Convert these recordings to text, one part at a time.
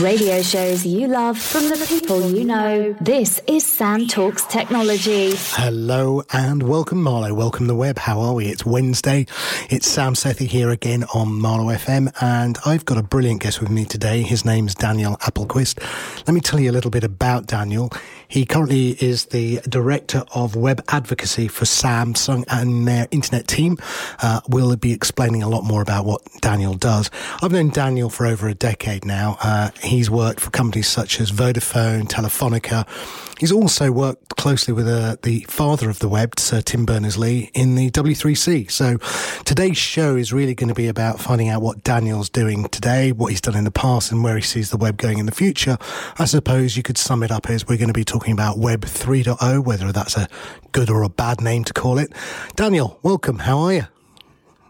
Radio shows you love from the people you know. This is Sam Talks Technology. Hello and welcome, Marlo. Welcome the web. How are we? It's Wednesday. It's Sam Sethi here again on Marlo FM, and I've got a brilliant guest with me today. His name's Daniel Applequist. Let me tell you a little bit about Daniel. He currently is the Director of Web Advocacy for Samsung and their internet team. We'll be explaining a lot more about what Daniel does. I've known Daniel for over a decade now. He's worked for companies such as Vodafone, Telefonica. He's also worked closely with the father of the web, Sir Tim Berners-Lee, in the W3C. So today's show is really going to be about finding out what Daniel's doing today, what he's done in the past, and where he sees the web going in the future. I suppose you could sum it up as we're going to be talking about Web 3.0, whether that's a good or a bad name to call it. Daniel, welcome. How are you?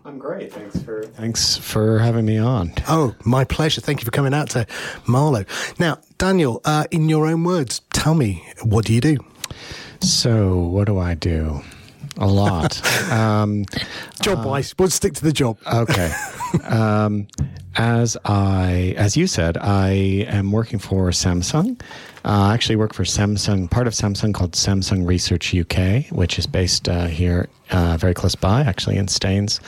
I'm great. Thanks for having me on. Oh, my pleasure. Thank you for coming out to Marlo. Now, Daniel, in your own words, tell me, what do you do? So, what do I do? A lot. Job-wise, we'll stick to the job. Okay. As you said, I am working for Samsung. I actually work for Samsung, part of Samsung called Samsung Research UK, which is based here very close by, actually in Staines,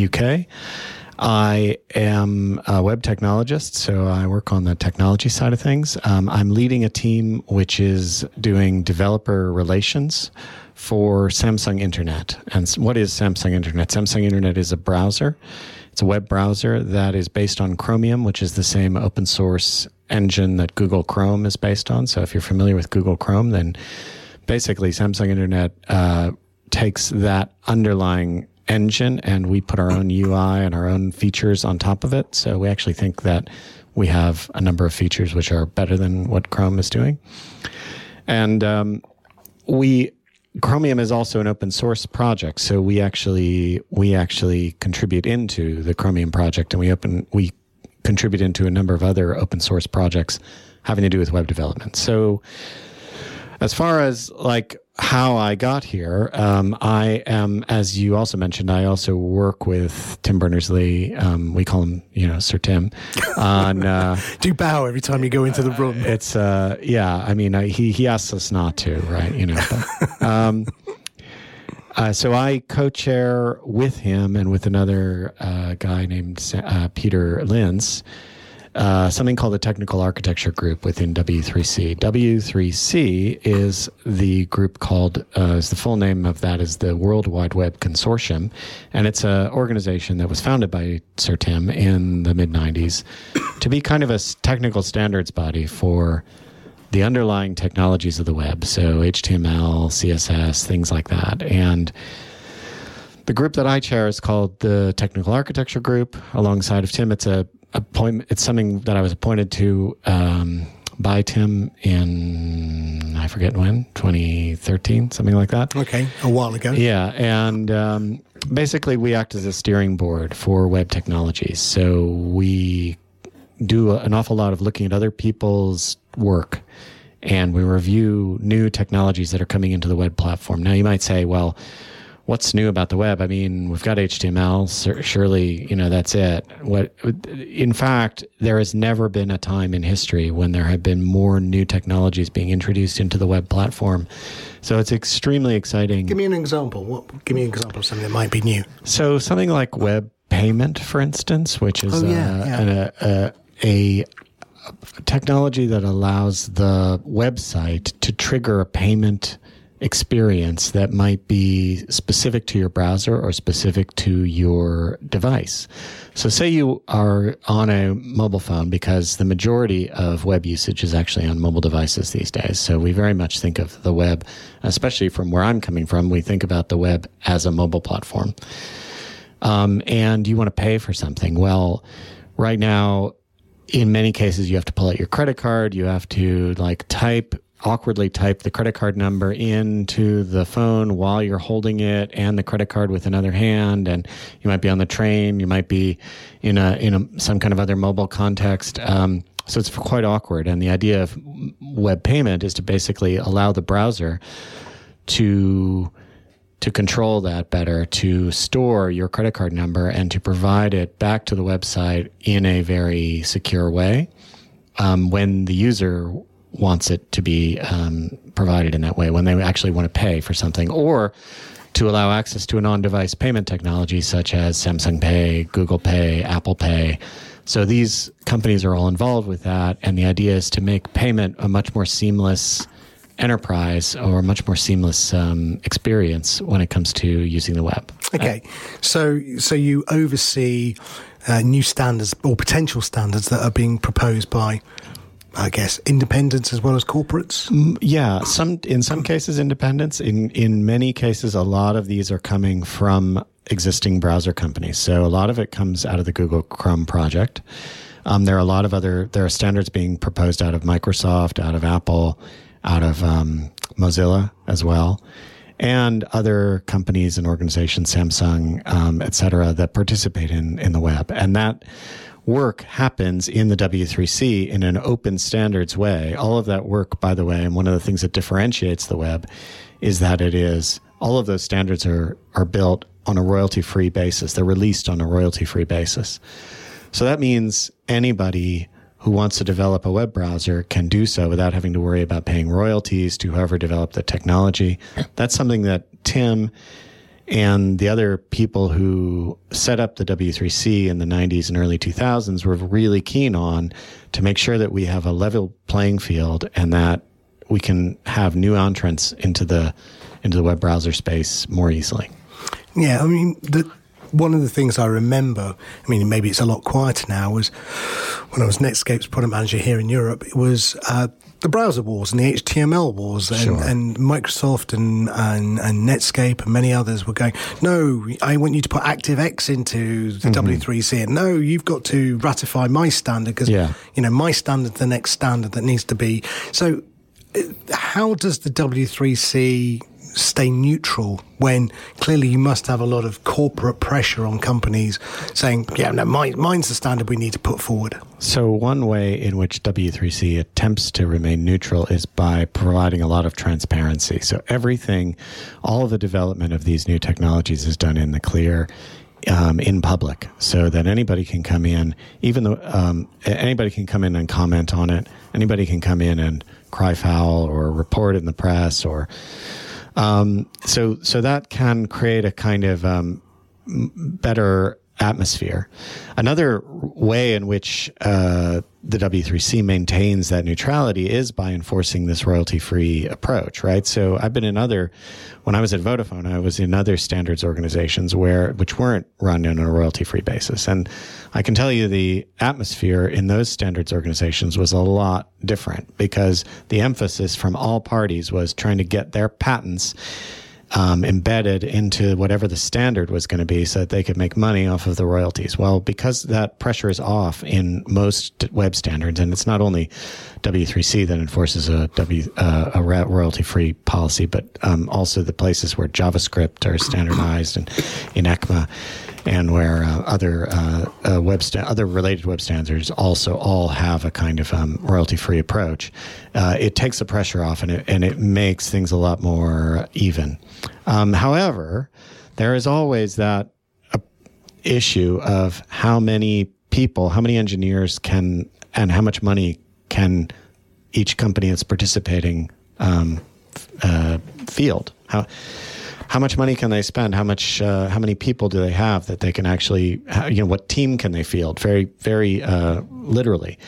UK. I am a web technologist, so I work on the technology side of things. I'm leading a team which is doing developer relations for Samsung Internet. And what is Samsung Internet? Samsung Internet is a browser. It's a web browser that is based on Chromium, which is the same open source engine that Google Chrome is based on. So if you're familiar with Google Chrome, then basically Samsung Internet takes that underlying engine and we put our own UI and our own features on top of it. So we actually think that we have a number of features which are better than what Chrome is doing. And Chromium is also an open source project, so we actually contribute into the Chromium project, and we contribute into a number of other open source projects having to do with web development. So, as far as like how I got here, I am, as you also mentioned, I also work with Tim Berners-Lee. We call him, Sir Tim. On do bow every time you go into the room. It's he asks us not to, right? But, so I co-chair with him and with another guy named Peter Lentz something called the Technical Architecture Group within W3C. W3C is the group called, the full name of that is the World Wide Web Consortium, and it's an organization that was founded by Sir Tim in the mid-90s to be kind of a technical standards body for the underlying technologies of the web, so HTML, CSS, things like that, and the group that I chair is called the Technical Architecture Group. Alongside of Tim, it's something that I was appointed to by Tim in, I forget when, 2013, something like that. Okay, a while ago. Yeah, and basically we act as a steering board for web technologies. So we do an awful lot of looking at other people's work, and we review new technologies that are coming into the web platform. Now you might say, well, what's new about the web? I mean, we've got HTML. Surely, that's it. In fact, there has never been a time in history when there have been more new technologies being introduced into the web platform. So it's extremely exciting. Give me an example. Give me an example of something that might be new. So something like web payment, for instance, which is a technology that allows the website to trigger a payment experience that might be specific to your browser or specific to your device. So say you are on a mobile phone, because the majority of web usage is actually on mobile devices these days. So we very much think of the web, especially from where I'm coming from, we think about the web as a mobile platform. And you want to pay for something. Well, right now, in many cases, you have to pull out your credit card. You have to awkwardly type the credit card number into the phone while you're holding it and the credit card with another hand, and you might be on the train, you might be in some kind of other mobile context, so it's quite awkward. And the idea of web payment is to basically allow the browser to control that better, to store your credit card number and to provide it back to the website in a very secure way. when the user wants it to be provided in that way, when they actually want to pay for something, or to allow access to an on-device payment technology such as Samsung Pay, Google Pay, Apple Pay. So these companies are all involved with that, and the idea is to make payment a much more seamless enterprise or a much more seamless experience when it comes to using the web. Okay, so you oversee new standards or potential standards that are being proposed by, I guess, independents as well as corporates? Yeah, in some cases independents. In many cases, a lot of these are coming from existing browser companies. So a lot of it comes out of the Google Chrome project. There are a lot of there are standards being proposed out of Microsoft, out of Apple, out of Mozilla as well, and other companies and organizations, Samsung, et cetera, that participate in the web. And that work happens in the W3C in an open standards way. All of that work, by the way, and one of the things that differentiates the web is that it is, all of those standards are built on a royalty-free basis. They're released on a royalty-free basis. So that means anybody who wants to develop a web browser can do so without having to worry about paying royalties to whoever developed the technology. That's something that Tim and the other people who set up the W3C in the 90s and early 2000s were really keen on, to make sure that we have a level playing field and that we can have new entrants into the web browser space more easily. Yeah, I mean, one of the things I remember, I mean, maybe it's a lot quieter now, was when I was Netscape's product manager here in Europe, it was the browser wars and the HTML wars, and, sure, and Microsoft and Netscape and many others were going, no, I want you to put ActiveX into the W3C, and no, you've got to ratify my standard, because my standard's the next standard that needs to be. So how does the W3C stay neutral when clearly you must have a lot of corporate pressure on companies saying, yeah, no, mine's the standard we need to put forward? So one way in which W3C attempts to remain neutral is by providing a lot of transparency. So all of the development of these new technologies is done in the clear, in public, so that anybody can come in, even though anybody can come in and comment on it, anybody can come in and cry foul or report in the press, or so that can create a kind of better atmosphere. Another way in which the W3C maintains that neutrality is by enforcing this royalty-free approach, right? So when I was at Vodafone, I was in other standards organizations which weren't run on a royalty-free basis. And I can tell you the atmosphere in those standards organizations was a lot different, because the emphasis from all parties was trying to get their patents embedded into whatever the standard was going to be, so that they could make money off of the royalties. Well, because that pressure is off in most web standards, and it's not only W3C that enforces a royalty-free policy, but also the places where JavaScript are standardized and in ECMA, and where other related web standards also all have a kind of royalty-free approach. It takes the pressure off, and it makes things a lot more even. However, there is always that issue of how many engineers can, and how much money can each company that's participating field. How much money can they spend? How many people do they have that they can actually, what team can they field? Very, very literally.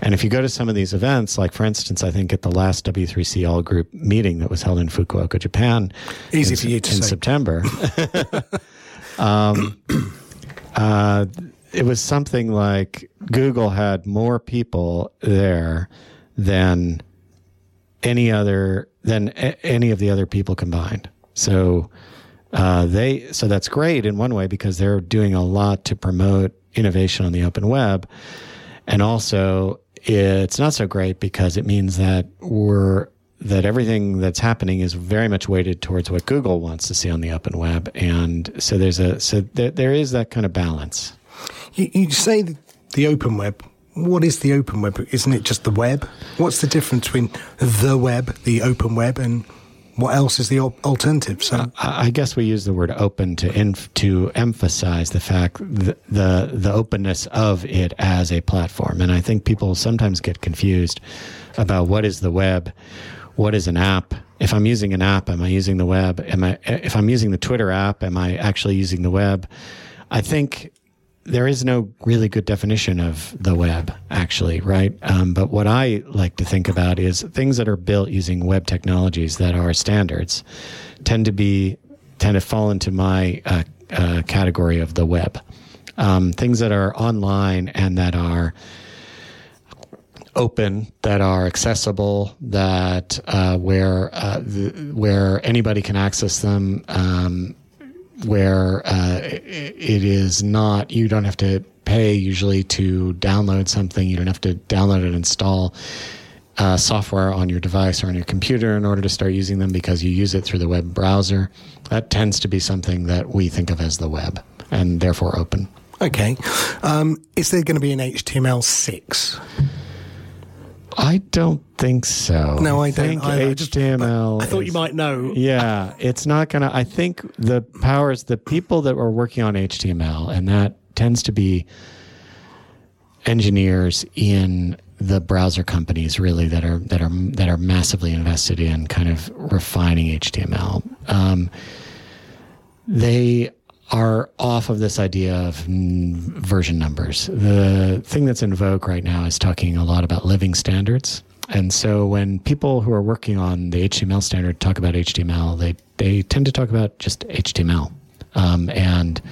And if you go to some of these events, like for instance, I think at the last W3C all group meeting that was held in Fukuoka, Japan, in September, it was something like Google had more people there than any of the other people combined. So that's great in one way, because they're doing a lot to promote innovation on the open web. And also it's not so great, because it means that that everything that's happening is very much weighted towards what Google wants to see on the open web. And so there is that kind of balance. You say the open web. What is the open web? Isn't it just the web? What's the difference between the web, the open web, and what else is the alternative? So I guess we use the word open to emphasize the fact the openness of it as a platform. And I think people sometimes get confused about what is the web, what is an app. If I'm using an app, am I using the web? If I'm using the Twitter app, am I actually using the web? I think there is no really good definition of the web, actually, right? But what I like to think about is things that are built using web technologies that are standards tend to fall into my category of the web. Things that are online and that are open, that are accessible, that where anybody can access them. Where it is not, you don't have to pay usually to download something. You don't have to download and install software on your device or on your computer in order to start using them, because you use it through the web browser. That tends to be something that we think of as the web, and therefore open. Okay. Is there going to be an HTML6? I don't think so. No, I don't. HTML. I thought you might know. Yeah, it's not going to. I think the people that are working on HTML, and that tends to be engineers in the browser companies, really, that are massively invested in kind of refining HTML. They are off of this idea of version numbers. The thing that's in vogue right now is talking a lot about living standards. And so when people who are working on the HTML standard talk about HTML, they tend to talk about just HTML. And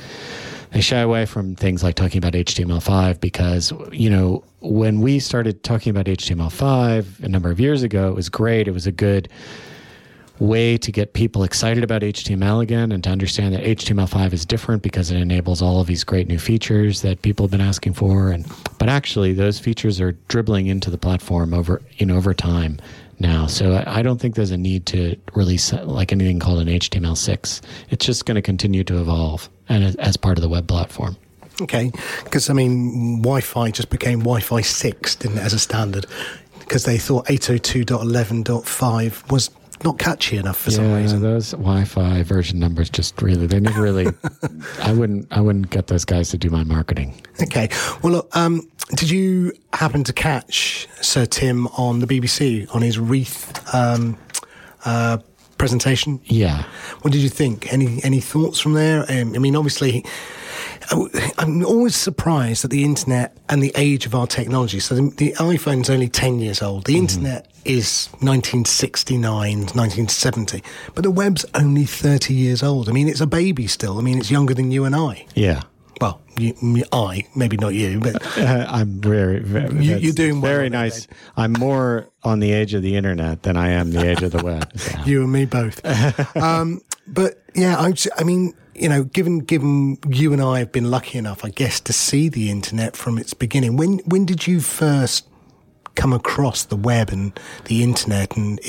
they shy away from things like talking about HTML5 because, you know, when we started talking about HTML5 a number of years ago, it was great. It was a good way to get people excited about HTML again and to understand that HTML5 is different because it enables all of these great new features that people have been asking for. But actually, those features are dribbling into the platform over time now. So I don't think there's a need to release like anything called an HTML6. It's just going to continue to evolve and as part of the web platform. Okay, because I mean, Wi-Fi just became Wi-Fi 6, didn't it, as a standard? Because they thought 802.11.5 was not catchy enough for some reason. Those Wi-Fi version numbers just really—they never really. I wouldn't get those guys to do my marketing. Okay. Well, look, did you happen to catch Sir Tim on the BBC on his Wreath presentation? Yeah. What did you think? Any thoughts from there? I mean, obviously, I'm always surprised at the internet and the age of our technology. So the iPhone's only 10 years old. The internet is 1969, 1970. But the web's only 30 years old. I mean, it's a baby still. I mean, it's younger than you and I. Yeah. Well, maybe not you, but... I'm very... very you're doing well. Very nice. I'm more on the age of the internet than I am the age of the web. Yeah. You and me both. But, yeah, I mean... You know, given you and I have been lucky enough, I guess, to see the internet from its beginning. When did you first come across the web and the internet, and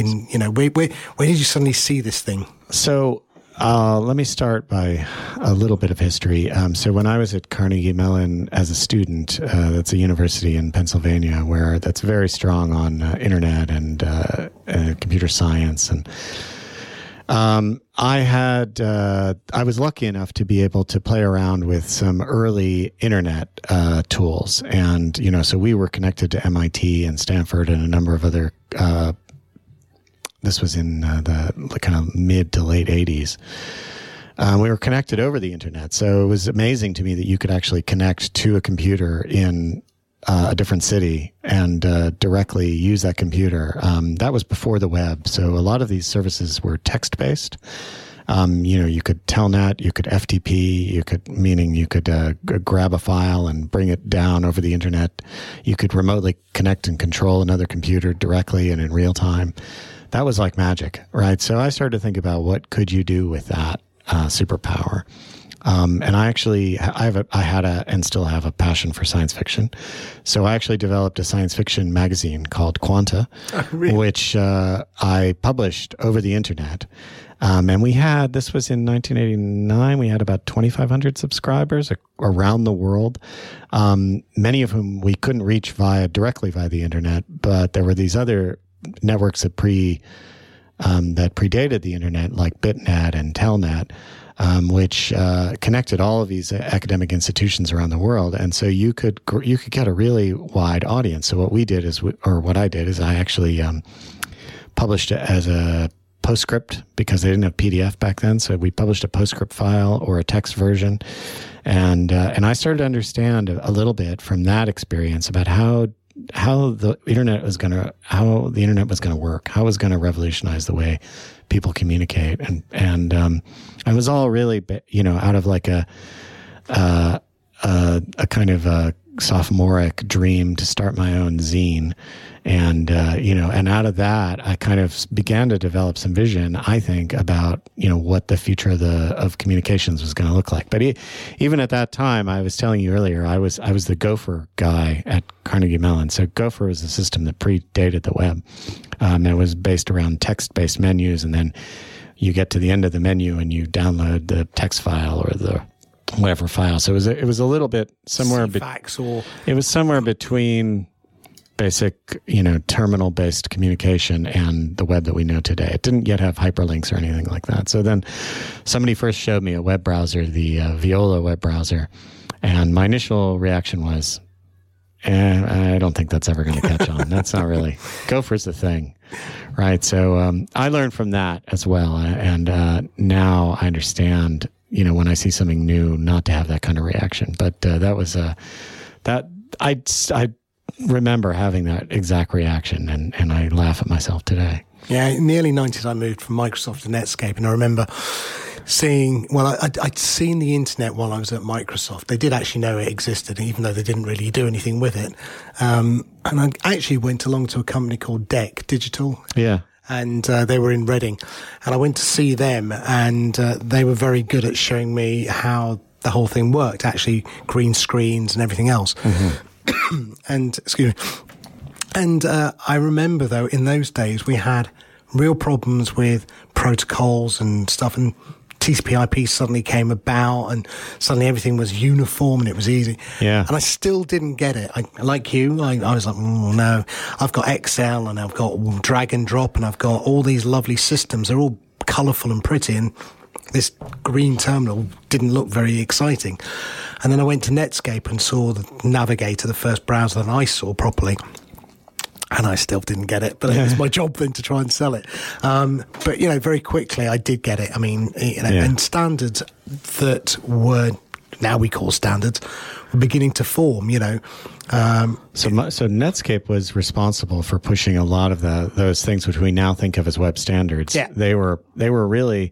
where did you suddenly see this thing? So let me start by a little bit of history. So when I was at Carnegie Mellon as a student, that's a university in Pennsylvania where that's very strong on internet and computer science and. I was lucky enough to be able to play around with some early internet tools, and so we were connected to MIT and Stanford and a number of other. This was in the kind of mid to late 80s. We were connected over the internet, so it was amazing to me that you could actually connect to a computer in. A different city and directly use that computer. That was before the web. So a lot of these services were text-based. You could Telnet, you could FTP, you could grab a file and bring it down over the internet. You could remotely connect and control another computer directly and in real time. That was like magic, right? So I started to think about what could you do with that superpower. And I still have a passion for science fiction. So I actually developed a science fiction magazine called Quanta, which I published over the internet. And this was in 1989, we had about 2,500 subscribers around the world, many of whom we couldn't reach directly via the internet, but there were these other networks that that predated the internet, like BitNet and Telnet, which connected all of these academic institutions around the world, and so you could get a really wide audience. So what we did is, I actually published it as a PostScript, because they didn't have PDF back then. So we published a PostScript file or a text version, and I started to understand a little bit from that experience about how the internet was going to work, how it was going to revolutionize the way people communicate, and it was all really, out of like a kind of a sophomoric dream to start my own zine, and out of that I kind of began to develop some vision, I think, about what the future of communications was going to look like. But even at that time, I was telling you earlier, I was the Gopher guy at Carnegie Mellon. So Gopher was a system that predated the web, and it was based around text-based menus, and then you get to the end of the menu and you download the text file or the whatever file. So it was a little bit somewhere. It was somewhere between basic, terminal-based communication and the web that we know today. It didn't yet have hyperlinks or anything like that. So then somebody first showed me a web browser, the Viola web browser, and my initial reaction was, I don't think that's ever going to catch on. That's not really. Gopher's the thing, right? So I learned from that as well, and now I understand, when I see something new, not to have that kind of reaction. But I remember having that exact reaction, and I laugh at myself today. Yeah, in the early 90s, I moved from Microsoft to Netscape, and I remember seeing, I'd seen the internet while I was at Microsoft. They did actually know it existed, even though they didn't really do anything with it. And I actually went along to a company called DEC Digital. Yeah. And they were in Reading, and I went to see them, and they were very good at showing me how the whole thing worked, actually green screens and everything else. Mm-hmm. And I remember, though, in those days we had real problems with protocols and stuff, and TCP/IP suddenly came about, and suddenly everything was uniform and it was easy. Yeah. And I still didn't get it. I was like, oh, no, I've got Excel and I've got drag and drop and I've got all these lovely systems. They're all colourful and pretty, and this green terminal didn't look very exciting. And then I went to Netscape and saw the Navigator, the first browser that I saw properly. And I still didn't get it, but it was my job then to try and sell it. But, very quickly I did get it. I mean, and standards that were now we call standards were beginning to form, So Netscape was responsible for pushing a lot of those things which we now think of as web standards. Yeah. They were really,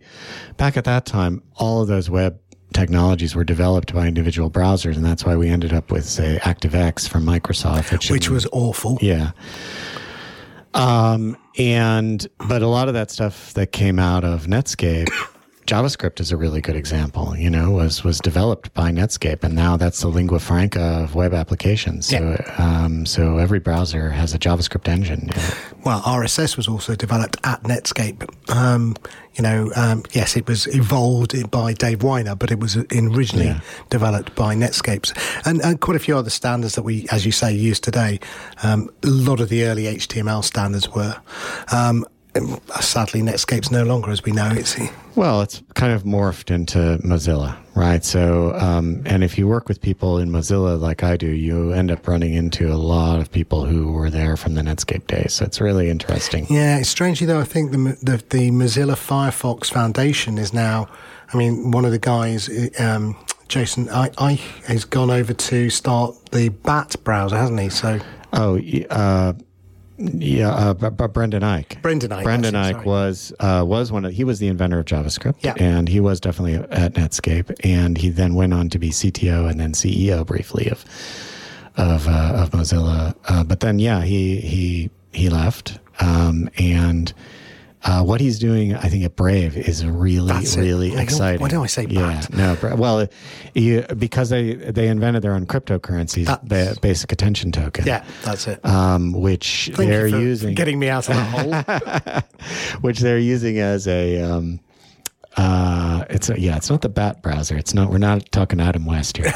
back at that time, all of those web technologies were developed by individual browsers, and that's why we ended up with, say, ActiveX from Microsoft, which was awful. Yeah. But a lot of that stuff that came out of Netscape, JavaScript is a really good example, was developed by Netscape, and now that's the lingua franca of web applications. So, so every browser has a JavaScript engine. Yeah. Well, RSS was also developed at Netscape. Yes, it was evolved by Dave Weiner, but it was originally developed by Netscape. And quite a few other standards that we, as you say, use today. A lot of the early HTML standards were. Sadly, Netscape's no longer, as we know. It's kind of morphed into Mozilla, right? So, and if you work with people in Mozilla like I do, you end up running into a lot of people who were there from the Netscape days. So it's really interesting. Yeah, strangely though, I think the Mozilla Firefox Foundation is now. I mean, one of the guys, Jason, has gone over to start the Bat browser, hasn't he? So. Oh. Brendan Eich. Brendan Eich was one of. He was the inventor of JavaScript, and he was definitely at Netscape, and he then went on to be CTO and then CEO briefly of Mozilla. But then, he left, and. What he's doing, I think, at Brave is really exciting. Why do I say that? Yeah, no. Well, because they invented their own cryptocurrencies, the basic attention token. Yeah, that's it. Which Thank they're you for using getting me out of the hole. Which they're using as a. It's not the Bat browser. We're not talking Adam West here.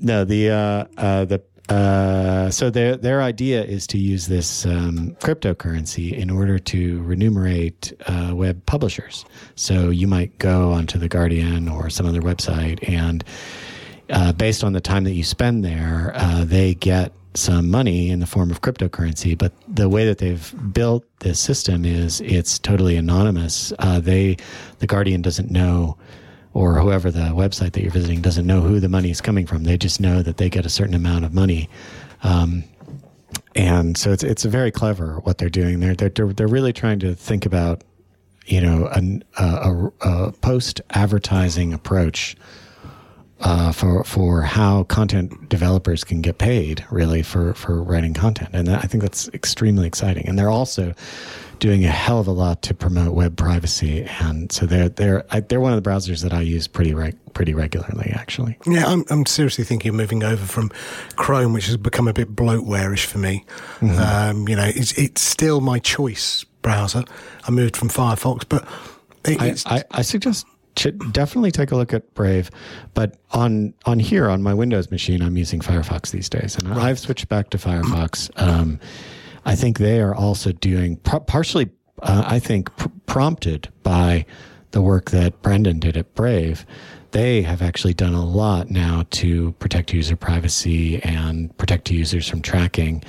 No, the So their idea is to use this cryptocurrency in order to remunerate web publishers. So you might go onto The Guardian or some other website, and based on the time that you spend there, they get some money in the form of cryptocurrency. But the way that they've built this system is it's totally anonymous. The Guardian doesn't know, or whoever the website that you're visiting doesn't know who the money is coming from. They just know that they get a certain amount of money. And so it's very clever what they're doing. They're really trying to think about, a post-advertising approach for how content developers can get paid, really, for writing content. And I think that's extremely exciting. And they're also doing a hell of a lot to promote web privacy. And so they're one of the browsers that I use pretty regularly, actually. Yeah, I'm seriously thinking of moving over from Chrome, which has become a bit bloatwareish for me. Mm-hmm. It's still my choice browser. I moved from Firefox, but I suggest definitely take a look at Brave, but on here on my Windows machine, I'm using Firefox these days, and I've switched back to Firefox. I think they are also doing partially, I think, prompted by the work that Brendan did at Brave. They have actually done a lot now to protect user privacy and protect users from tracking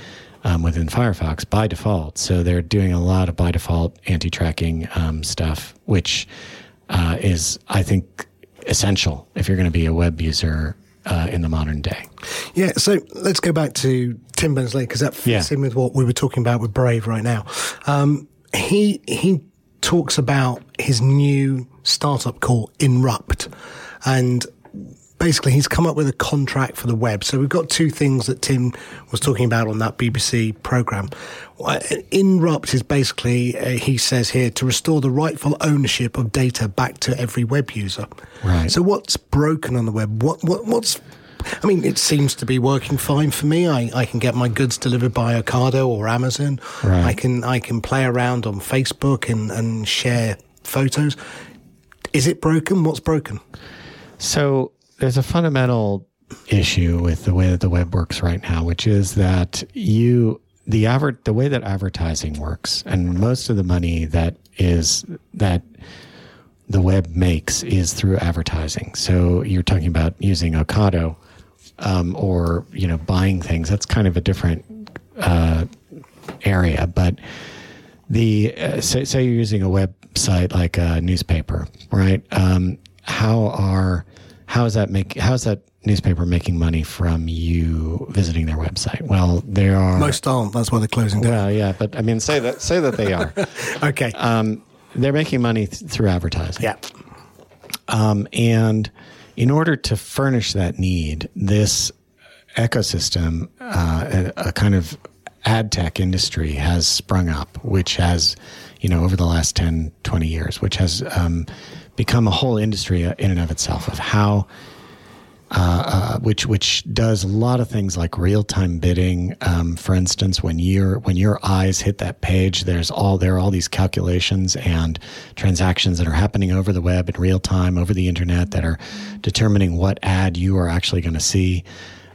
within Firefox by default. So they're doing a lot of by default anti-tracking stuff, which is, I think, essential if you're going to be a web user in the modern day. Yeah, so let's go back to Tim Berners-Lee, because that fits in with what we were talking about with Brave right now. He talks about his new startup called Inrupt, and basically he's come up with a contract for the web. So we've got two things that Tim was talking about on that BBC programme. Inrupt is basically, he says here, to restore the rightful ownership of data back to every web user. Right. So what's broken on the web? What's... I mean, it seems to be working fine for me. I can get my goods delivered by Ocado or Amazon. Right. I can play around on Facebook and share photos. Is it broken? What's broken? So there's a fundamental issue with the way that the web works right now, which is that the way that advertising works, and most of the money that the web makes is through advertising. So you're talking about using Ocado or buying things. That's kind of a different area, but say you're using a website like a newspaper, right? How is that newspaper making money from you visiting their website? Well, there are most aren't. That's why they're closing down. Well, yeah, but I mean, say that they are. Okay. They're making money through advertising. Yeah. And in order to furnish that need, this ecosystem, a kind of ad tech industry has sprung up, which has, over the last 10, 20 years, which has become a whole industry in and of itself of how, which does a lot of things like real-time bidding. For instance, when your eyes hit that page, there are all these calculations and transactions that are happening over the web in real time over the internet that are determining what ad you are actually going to see.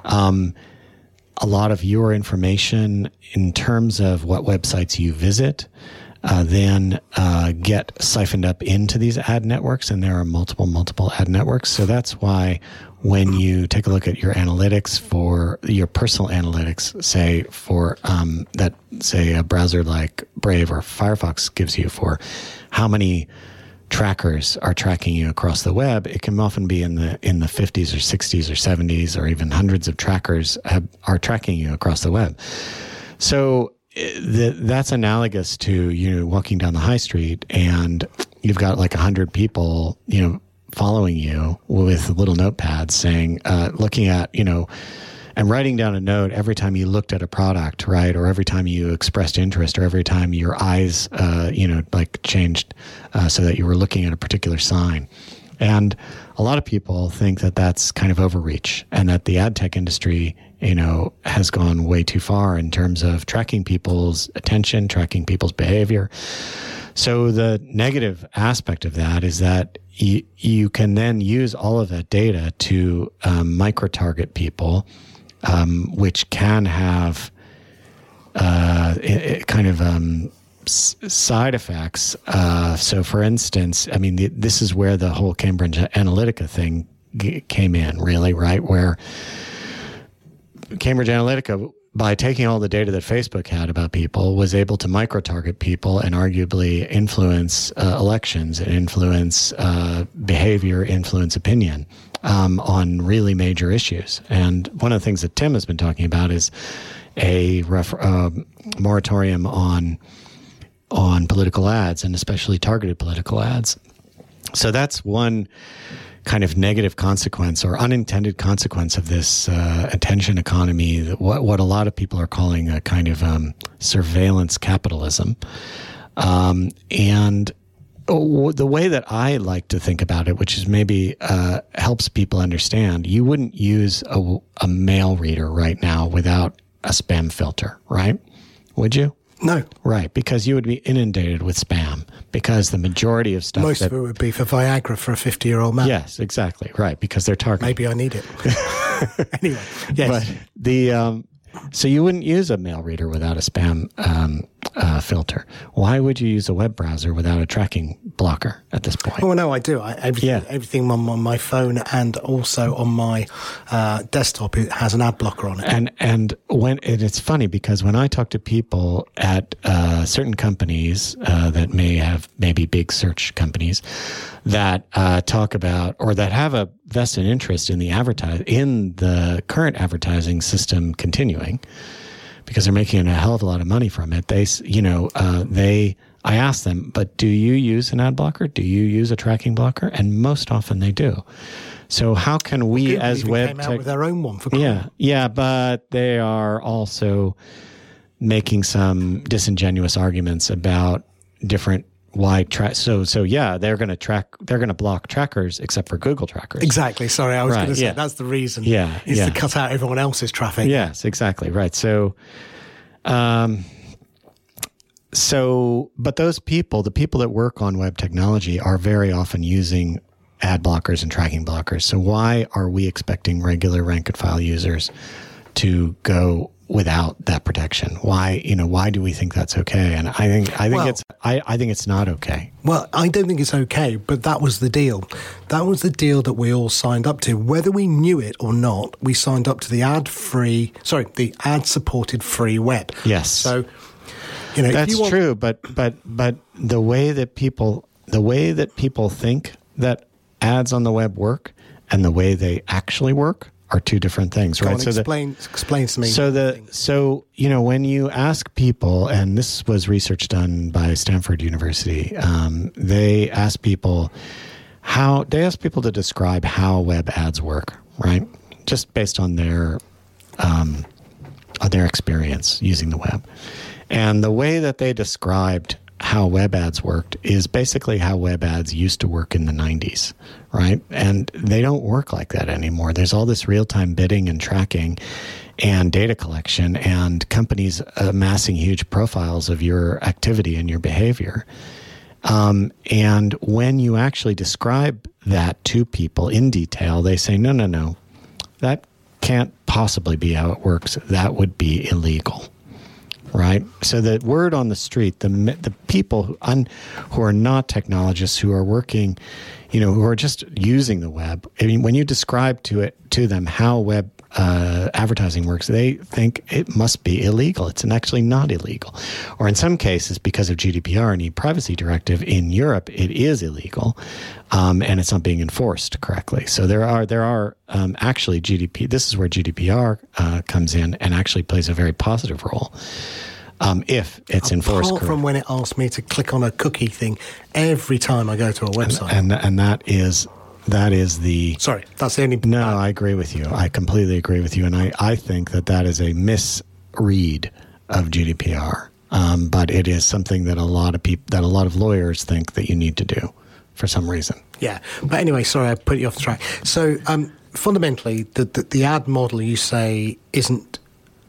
A lot of your information in terms of what websites you visit then get siphoned up into these ad networks, and there are multiple ad networks. So that's why when you take a look at your analytics for your personal analytics, say for a browser like Brave or Firefox gives you for how many trackers are tracking you across the web, it can often be in the 50s or 60s or 70s or even hundreds of trackers are tracking you across the web. So that's analogous to walking down the high street and you've got like 100 people following you with little notepads saying, looking at, and writing down a note every time you looked at a product, right? Or every time you expressed interest, or every time your eyes, changed so that you were looking at a particular sign. And a lot of people think that that's kind of overreach, and that the ad tech industry, has gone way too far in terms of tracking people's attention, tracking people's behavior. So the negative aspect of that is that you can then use all of that data to micro-target people which can have side effects. So, for instance, I mean, this is where the whole Cambridge Analytica thing came in, really, right? Where Cambridge Analytica, by taking all the data that Facebook had about people, was able to micro-target people and arguably influence elections, and influence behavior, influence opinion on really major issues. And one of the things that Tim has been talking about is a moratorium on political ads, and especially targeted political ads. So that's one kind of negative consequence or unintended consequence of this attention economy, what a lot of people are calling a kind of surveillance capitalism. And the way that I like to think about it, which is maybe helps people understand, you wouldn't use a mail reader right now without a spam filter, right? Would you? No. Right, because you would be inundated with spam, because the majority of stuff... Most of it would be for Viagra for a 50-year-old man. Yes, exactly, right, because they're targeting... Maybe I need it. Anyway, yes. But so you wouldn't use a mail reader without a spam filter. Why would you use a web browser without a tracking blocker at this point? Well, no, I do. Everything on my phone and also on my desktop, it has an ad blocker on it. And it's funny because when I talk to people at certain companies that may have big search companies that talk about or that have a vested interest in the current advertising system continuing, because they're making a hell of a lot of money from it. I asked them, but do you use an ad blocker? Do you use a tracking blocker? And most often they do. So how can we as web tech... came out with their own one for Chrome. Yeah, but they are also making some disingenuous arguments about different they're going to block trackers except for Google trackers. Exactly. Sorry, I was going to say that's the reason. Yeah, is to cut out everyone else's traffic. Yes, exactly. Right. So, but those people, the people that work on web technology, are very often using ad blockers and tracking blockers. So why are we expecting regular rank and file users to go without that protection? Why do we think that's okay? And I think it's not okay. Well, I don't think it's okay, but that was the deal. That was the deal that we all signed up to. Whether we knew it or not, we signed up to the ad-supported free web. Yes. So, that's true, but the way that people think that ads on the web work and the way they actually work are two different things, right? So explain to me. So when you ask people, and this was research done by Stanford University, they asked people to describe how web ads work, right? Just based on their experience using the web, and the way that they described how web ads worked is basically how web ads used to work in the 90s, right? And they don't work like that anymore. There's all this real-time bidding and tracking and data collection and companies amassing huge profiles of your activity and your behavior. And when you actually describe that to people in detail, they say, no, that can't possibly be how it works. That would be illegal. Right. So the word on the street, the people who are not technologists, who are working, who are just using the web. I mean, when you describe to them how web advertising works, they think it must be illegal. It's actually not illegal, or in some cases, because of GDPR and e-privacy directive in Europe, it is illegal, and it's not being enforced correctly. So there are actually GDPR. This is where GDPR comes in and actually plays a very positive role. If it's enforced correctly. Apart from when it asks me to click on a cookie thing every time I go to a website, and that is the... Sorry, that's the only... No, I agree with you. I completely agree with you, and I think that is a misread of GDPR. But it is something that a lot of lawyers think that you need to do for some reason. Yeah, but anyway, sorry, I put you off the track. So fundamentally, the ad model you say isn't...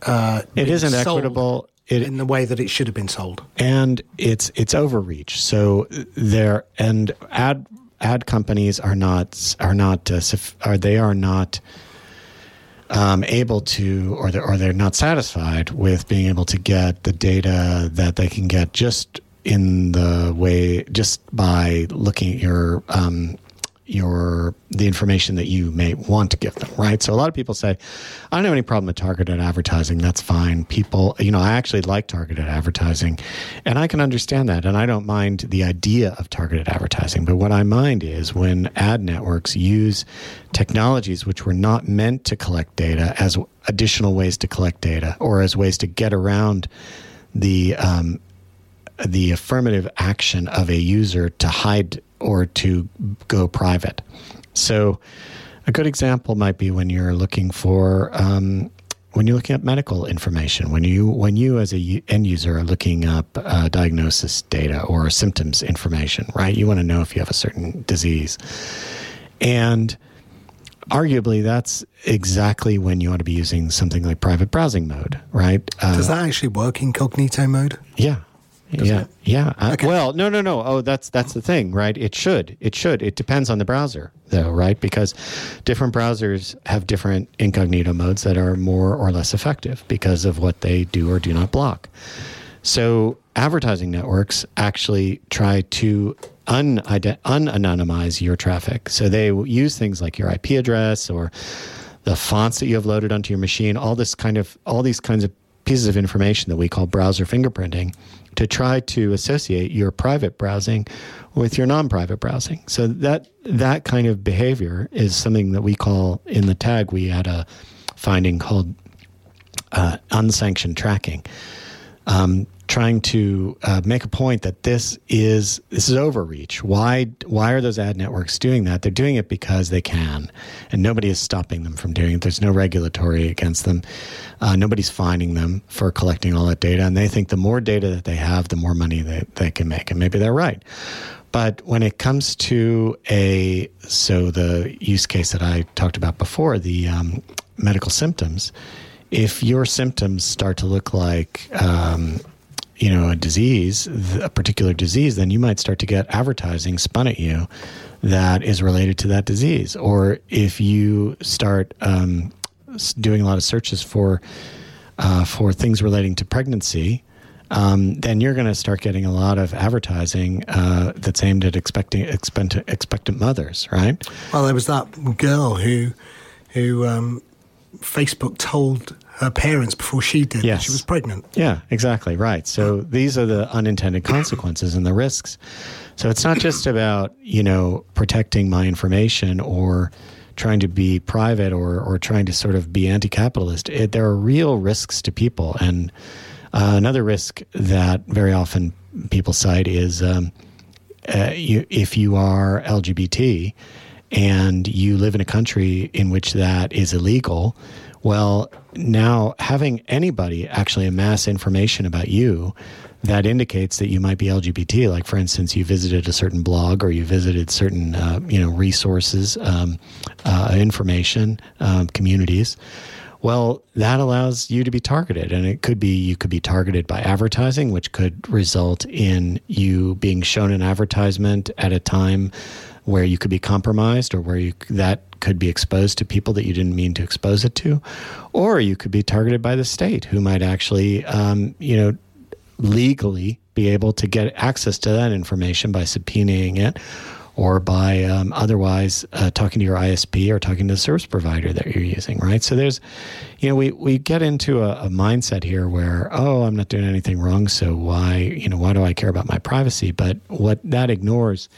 it isn't equitable... in the way that it should have been sold, and it's overreach. So ad companies are not able to, or they're not satisfied with being able to get the data that they can get just in the way, just by looking at the information that you may want to give them, right? So a lot of people say, I don't have any problem with targeted advertising. That's fine. People, I actually like targeted advertising, and I can understand that, and I don't mind the idea of targeted advertising. But what I mind is when ad networks use technologies which were not meant to collect data as additional ways to collect data, or as ways to get around the affirmative action of a user to hide or to go private. So a good example might be when you're looking for when you're looking up medical information, when you as a end user are looking up diagnosis data or symptoms information, right? You want to know if you have a certain disease, and arguably, that's exactly when you ought to be using something like private browsing mode, right? Does that actually work in incognito mode? Yeah. Okay. Well, no. Oh, that's the thing, right? It should. It depends on the browser, though, right? Because different browsers have different incognito modes that are more or less effective because of what they do or do not block. So advertising networks actually try to unanonymize your traffic. So they use things like your IP address or the fonts that you have loaded onto your machine, all these kinds of pieces of information that we call browser fingerprinting, to try to associate your private browsing with your non-private browsing. So that kind of behavior is something that we call, in the tag, we had a finding called unsanctioned tracking, trying to make a point that this is overreach. Why are those ad networks doing that? They're doing it because they can, and nobody is stopping them from doing it. There's no regulatory against them. Nobody's fining them for collecting all that data, and they think the more data that they have, the more money they can make, and maybe they're right. But when it comes to the use case that I talked about before, the medical symptoms, if your symptoms start to look like a particular disease, then you might start to get advertising spun at you that is related to that disease. Or if you start doing a lot of searches for things relating to pregnancy, then you're going to start getting a lot of advertising that's aimed at expectant mothers, right? Well, there was that girl who Facebook told her parents before she did. Yes. She was pregnant. Yeah, exactly. Right. So these are the unintended consequences and the risks. So it's not just about, protecting my information or trying to be private or trying to sort of be anti-capitalist. There are real risks to people. And another risk that very often people cite is if you are LGBT and you live in a country in which that is illegal, well, now having anybody actually amass information about you that indicates that you might be LGBT, like, for instance, you visited a certain blog or you visited certain, resources, information, communities, well, that allows you to be targeted. And you could be targeted by advertising, which could result in you being shown an advertisement at a time where you could be compromised or where that could be exposed to people that you didn't mean to expose it to, or you could be targeted by the state, who might actually, legally be able to get access to that information by subpoenaing it, or by otherwise talking to your ISP or talking to the service provider that you're using, right? So there's, we get into a mindset here where, oh, I'm not doing anything wrong, so why do I care about my privacy? But what that ignores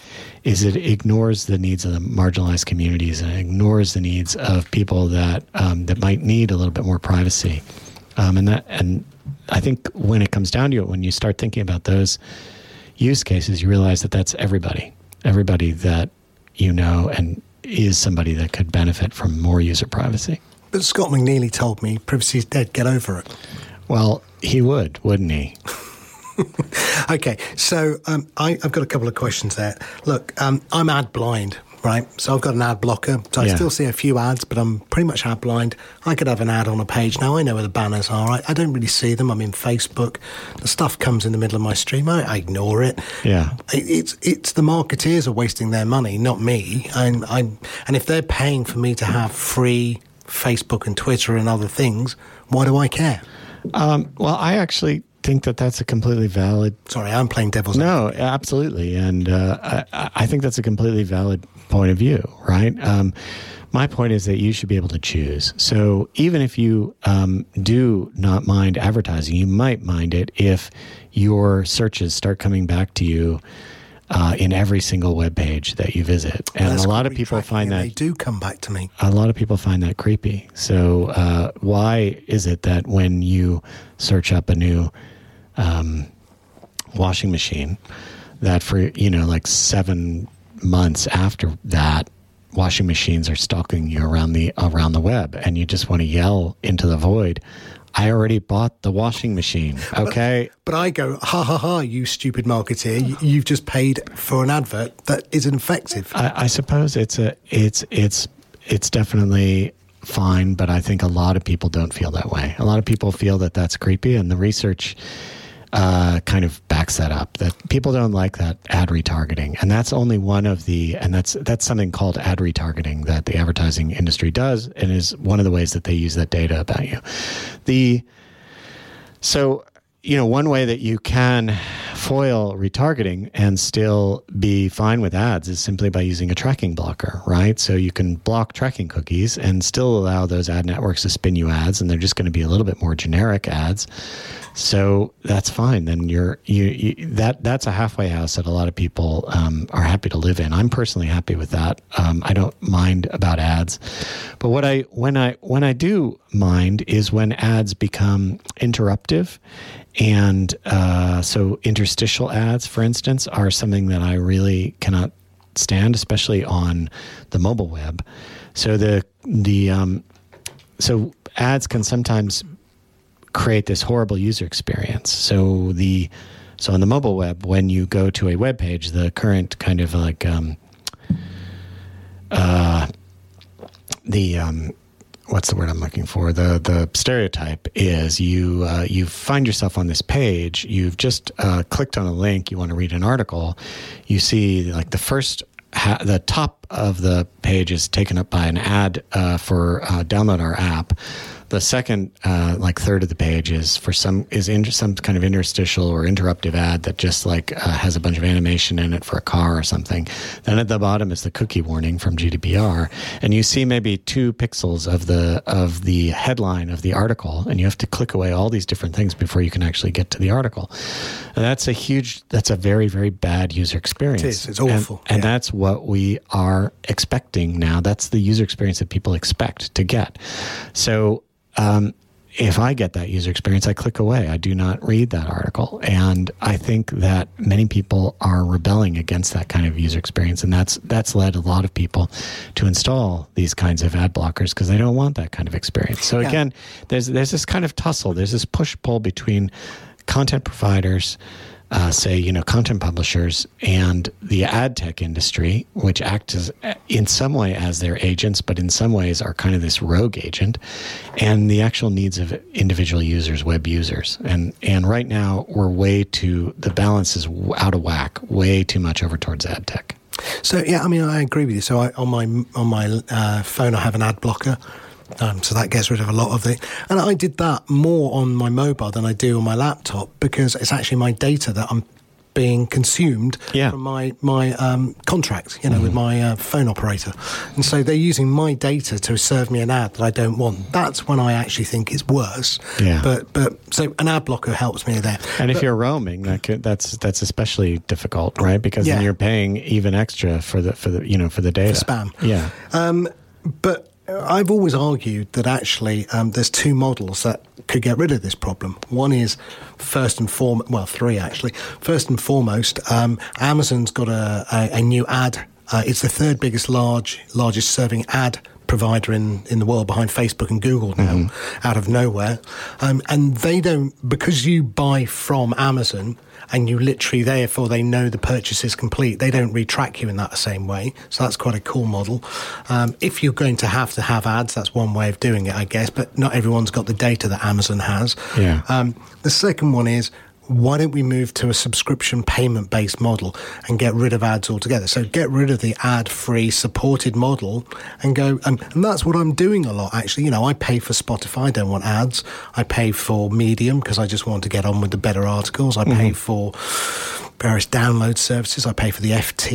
is it ignores the needs of the marginalized communities, and it ignores the needs of people that might need a little bit more privacy. And I think when it comes down to it, when you start thinking about those use cases, you realize that that's everybody. Everybody that you know and is somebody that could benefit from more user privacy. But Scott McNeely told me privacy is dead, get over it. Well, he would, wouldn't he? Okay, so I've got a couple of questions there. Look, I'm ad blind, right? So I've got an ad blocker. So I still see a few ads, but I'm pretty much ad blind. I could have an ad on a page. Now, I know where the banners are. I don't really see them. I'm in Facebook. The stuff comes in the middle of my stream. I ignore it. Yeah. It's the marketeers are wasting their money, not me. And if they're paying for me to have free Facebook and Twitter and other things, why do I care? Well, I actually think that that's a completely valid... Sorry, I'm playing devil's advocate. No, absolutely. And I think that's a completely valid point of view, right? My point is that you should be able to choose. So even if you do not mind advertising, you might mind it if your searches start coming back to you in every single web page that you visit. And a lot of people find that... They do come back to me. A lot of people find that creepy. So why is it that when you search up a new washing machine, that for, you know, like 7 months after that, washing machines are stalking you around the web, and you just want to yell into the void, I already bought the washing machine, okay? But I go, ha, ha, ha, you stupid marketeer. You've just paid for an advert that is ineffective. I suppose it's definitely fine, but I think a lot of people don't feel that way. A lot of people feel that that's creepy, and the research kind of backs that up, that people don't like that ad retargeting. And that's only one of the, and that's something called ad retargeting that the advertising industry does, and is one of the ways that they use that data about you. So, you know, one way that you can foil retargeting and still be fine with ads is simply by using a tracking blocker, right? So you can block tracking cookies and still allow those ad networks to spin you ads, and they're just going to be a little bit more generic ads. So that's fine. Then that's a halfway house that a lot of people are happy to live in. I'm personally happy with that. I don't mind about ads, but when I do mind is when ads become interruptive. And so interstitial ads, for instance, are something that I really cannot stand, especially on the mobile web. So so ads can sometimes create this horrible user experience. So on the mobile web, when you go to a web page, the current kind of like what's the word I'm looking for? The stereotype is you find yourself on this page. You've just clicked on a link. You want to read an article. You see like the top of the page is taken up by an ad for download our app. The second, third of the page is some kind of interstitial or interruptive ad that just has a bunch of animation in it for a car or something. Then at the bottom is the cookie warning from GDPR, and you see maybe 2 pixels of the headline of the article, and you have to click away all these different things before you can actually get to the article. And that's a very, very bad user experience. It is. It's awful. And that's what we are expecting now. That's the user experience that people expect to get. So, if I get that user experience, I click away. I do not read that article. And I think that many people are rebelling against that kind of user experience. And that's led a lot of people to install these kinds of ad blockers because they don't want that kind of experience. So again, there's this kind of tussle. There's this push-pull between content providers, content publishers, and the ad tech industry, which act as, in some way as their agents, but in some ways are kind of this rogue agent, and the actual needs of individual users, web users. And right now, the balance is out of whack, way too much over towards ad tech. So, yeah, I mean, I agree with you. So on my phone, I have an ad blocker. So that gets rid of a lot of it. And I did that more on my mobile than I do on my laptop because it's actually my data that I'm being consumed from my contract, with my phone operator. And so they're using my data to serve me an ad that I don't want. That's when I actually think it's worse. Yeah. But so an ad blocker helps me there. And if you're roaming, that's especially difficult, right? Because then you're paying even extra for the data. For spam. Yeah. But I've always argued that actually there's 2 models that could get rid of this problem. One is first and foremost, Amazon's got a new ad. It's the 3rd biggest, largest serving ad provider in the world behind Facebook and Google now, out of nowhere. And they don't, because you buy from Amazon and you literally therefore they know the purchase is complete, they don't retrack you in that same way. So that's quite a cool model. If you're going to have ads, that's one way of doing it, I guess, but not everyone's got the data that Amazon has. The second one is why don't we move to a subscription payment-based model and get rid of ads altogether? So get rid of the ad-free supported model and go, and that's what I'm doing a lot, actually. You know, I pay for Spotify, I don't want ads. I pay for Medium because I just want to get on with the better articles. I pay for various download services. I pay for the FT.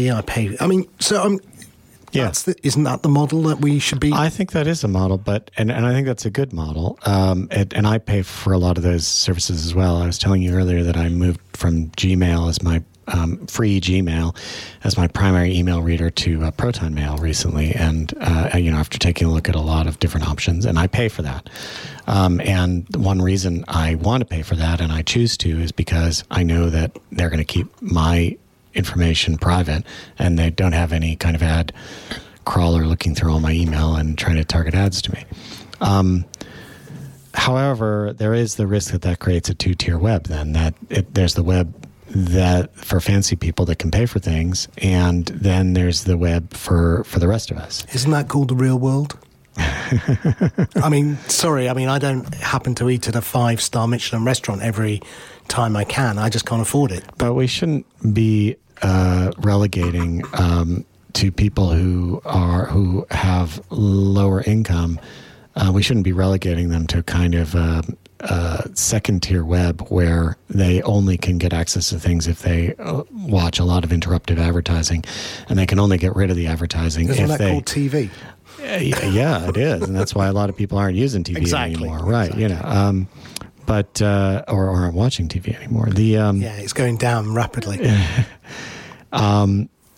Isn't that the model that we should be? I think that is a model, and I think that's a good model. And I pay for a lot of those services as well. I was telling you earlier that I moved from Gmail as my free Gmail as my primary email reader to Proton Mail recently, and after taking a look at a lot of different options, and I pay for that. And one reason I want to pay for that, and I choose to, is because I know that they're going to keep my information private, and they don't have any kind of ad crawler looking through all my email and trying to target ads to me. However, there is the risk that creates a two-tier web. Then there's the web that for fancy people that can pay for things, and then there's the web for the rest of us. Isn't that called the real world? I don't happen to eat at a 5-star Michelin restaurant every time I can. I just can't afford it. But we shouldn't be relegating to people who have lower income. We shouldn't be relegating them to a kind of second tier web where they only can get access to things if they watch a lot of interruptive advertising, and they can only get rid of the advertising. Isn't that called TV? Yeah, it is, and that's why a lot of people aren't using TV anymore, right? Exactly. Or aren't watching TV anymore. It's going down rapidly.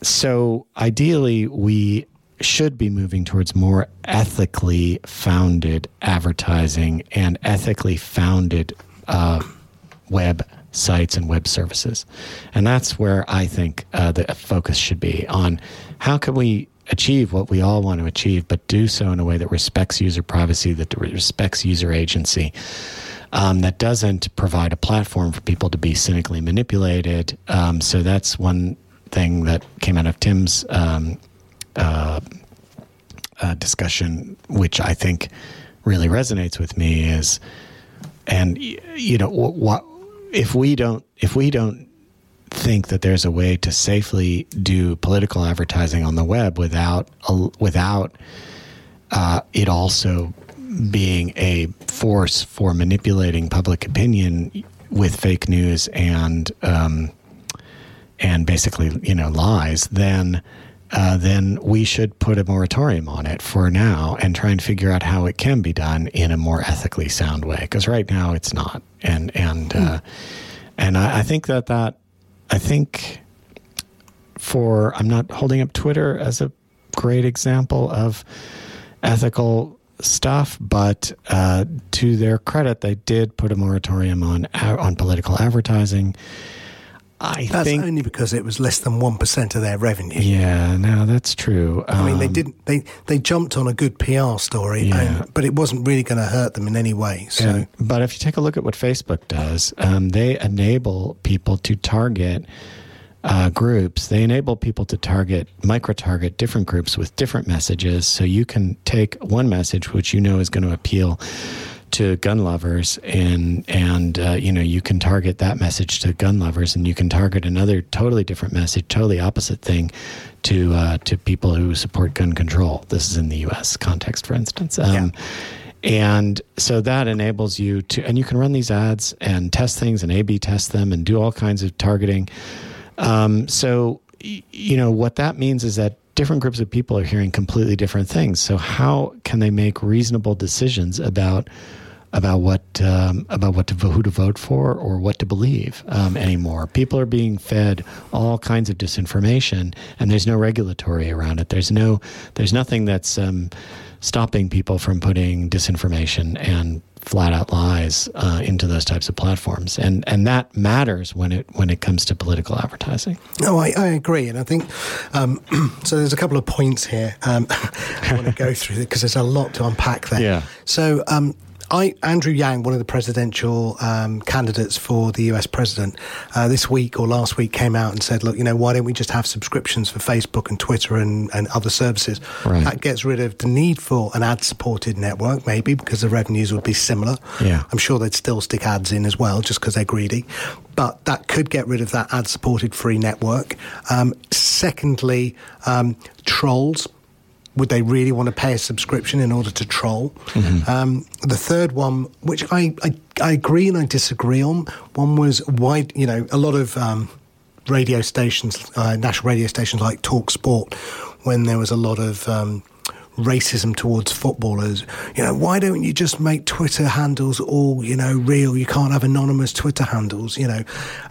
So ideally, we should be moving towards more ethically founded advertising and ethically founded web sites and web services, and that's where I think the focus should be on how can we achieve what we all want to achieve, but do so in a way that respects user privacy, that respects user agency, that doesn't provide a platform for people to be cynically manipulated. So that's one thing that came out of Tim's discussion, which I think really resonates with me, is, and you know, what if we don't think that there's a way to safely do political advertising on the web without it also being a force for manipulating public opinion with fake news and basically, you know, lies, then we should put a moratorium on it for now and try and figure out how it can be done in a more ethically sound way. Because right now it's not, and I think that. I think I'm not holding up Twitter as a great example of ethical stuff, but to their credit, they did put a moratorium on political advertising. I think only because it was less than 1% of their revenue. Yeah, no, that's true. They didn't. They jumped on a good PR story, yeah, but it wasn't really going to hurt them in any way. So, yeah, but if you take a look at what Facebook does, they enable people to target groups. They enable people to micro-target different groups with different messages. So you can take one message which you know is going to appeal to gun lovers, and you can target that message to gun lovers, and you can target another totally different message, totally opposite thing, to people who support gun control. This is in the U.S. context, for instance. And so that enables you to, and you can run these ads and test things and A/B test them and do all kinds of targeting. So you know what that means is that different groups of people are hearing completely different things. So how can they make reasonable decisions about who to vote for or what to believe anymore? People are being fed all kinds of disinformation, and there's no regulatory around it. There's nothing that's stopping people from putting disinformation and flat out lies into those types of platforms, and that matters when it comes to political advertising. No, I agree, and I think so. There's a couple of points here I want to go through because there's a lot to unpack there. Yeah. So Andrew Yang, one of the presidential candidates for the US president, this week or last week came out and said, look, you know, why don't we just have subscriptions for Facebook and Twitter and other services? Right. That gets rid of the need for an ad-supported network, maybe, because the revenues would be similar. Yeah. I'm sure they'd still stick ads in as well, just because they're greedy. But that could get rid of that ad-supported free network. Secondly, trolls. Would they really want to pay a subscription in order to troll? Mm-hmm. The third one, which I agree and I disagree on, one was why, you know, a lot of radio stations, national radio stations like Talk Sport, when there was a lot of racism towards footballers, you know, why don't you just make Twitter handles all, you know, real? You can't have anonymous Twitter handles, you know.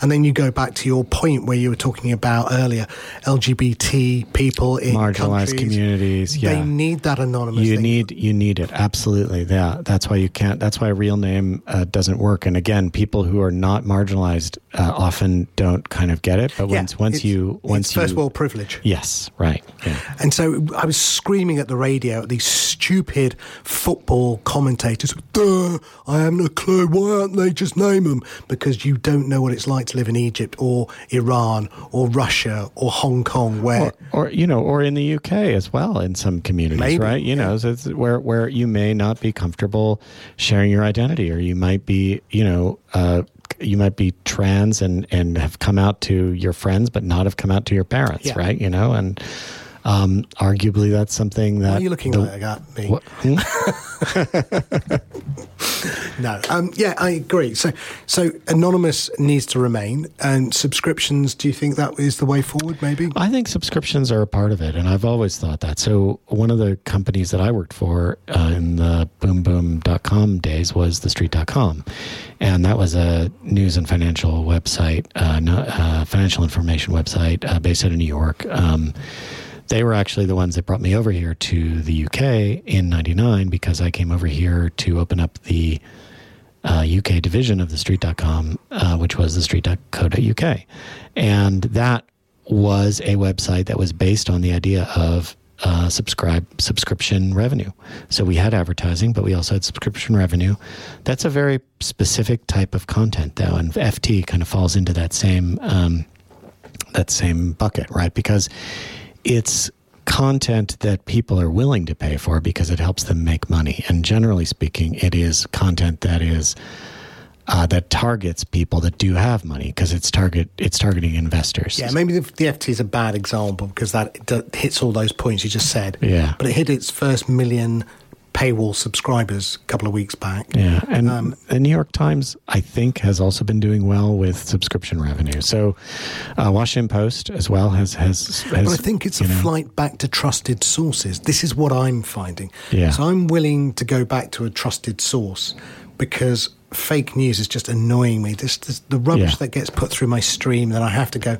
And then you go back to your point where you were talking about earlier, LGBT people in marginalized communities, yeah, they need that anonymous thing. You need it, absolutely. Yeah, that's why you can't, that's why a real name doesn't work. And again, people who are not marginalized often don't kind of get it, but once it's first world privilege. Yes, right. Yeah. And so I was screaming at the radio at these stupid football commentators. Duh, I haven't a clue. Why aren't they just name them? Because you don't know what it's like to live in Egypt or Iran or Russia or Hong Kong, where or in the UK as well in some communities, maybe, right? You know, so it's where you may not be comfortable sharing your identity, or you might be, you know. You might be trans and have come out to your friends, but not have come out to your parents, yeah, right? You know, and. Arguably, that's something that... Why are you looking like at me? No. Yeah, I agree. So anonymous needs to remain, and subscriptions, do you think that is the way forward, maybe? I think subscriptions are a part of it, and I've always thought that. So one of the companies that I worked for in the boomboom.com days was thestreet.com, and that was a news and financial website, financial information website based out of New York. They were actually the ones that brought me over here to the UK in 99, because I came over here to open up the UK division of thestreet.com, which was thestreet.co.uk. And that was a website that was based on the idea of subscription revenue. So we had advertising, but we also had subscription revenue. That's a very specific type of content, though, and FT kind of falls into that same bucket, right? Because it's content that people are willing to pay for because it helps them make money. And generally speaking, it is content that is that targets people that do have money, because it's targeting investors. Yeah, maybe the FT is a bad example because that hits all those points you just said. Yeah. But it hit its first million paywall subscribers a couple of weeks back. Yeah, and the New York Times, I think, has also been doing well with subscription revenue. So Washington Post as well has but I think it's flight back to trusted sources. This is what I'm finding. Yeah. So I'm willing to go back to a trusted source because fake news is just annoying me. This the rubbish that gets put through my stream that I have to go,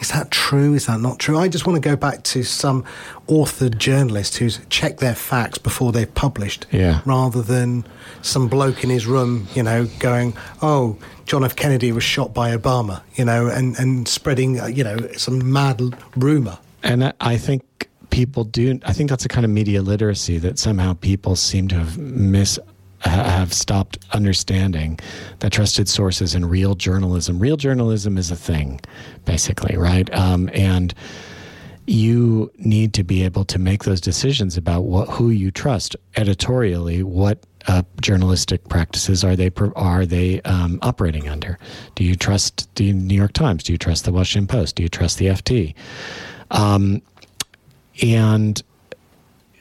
is that true? Is that not true? I just want to go back to some authored journalist who's checked their facts before they've published, rather than some bloke in his room, you know, going, oh, John F. Kennedy was shot by Obama, you know, and spreading, you know, some mad rumor. And I think people do, I think that's a kind of media literacy that somehow people seem to have have stopped understanding that trusted sources and real journalism. Real journalism is a thing, basically, right? And you need to be able to make those decisions about who you trust editorially. What journalistic practices are they operating under? Do you trust the New York Times? Do you trust the Washington Post? Do you trust the FT? And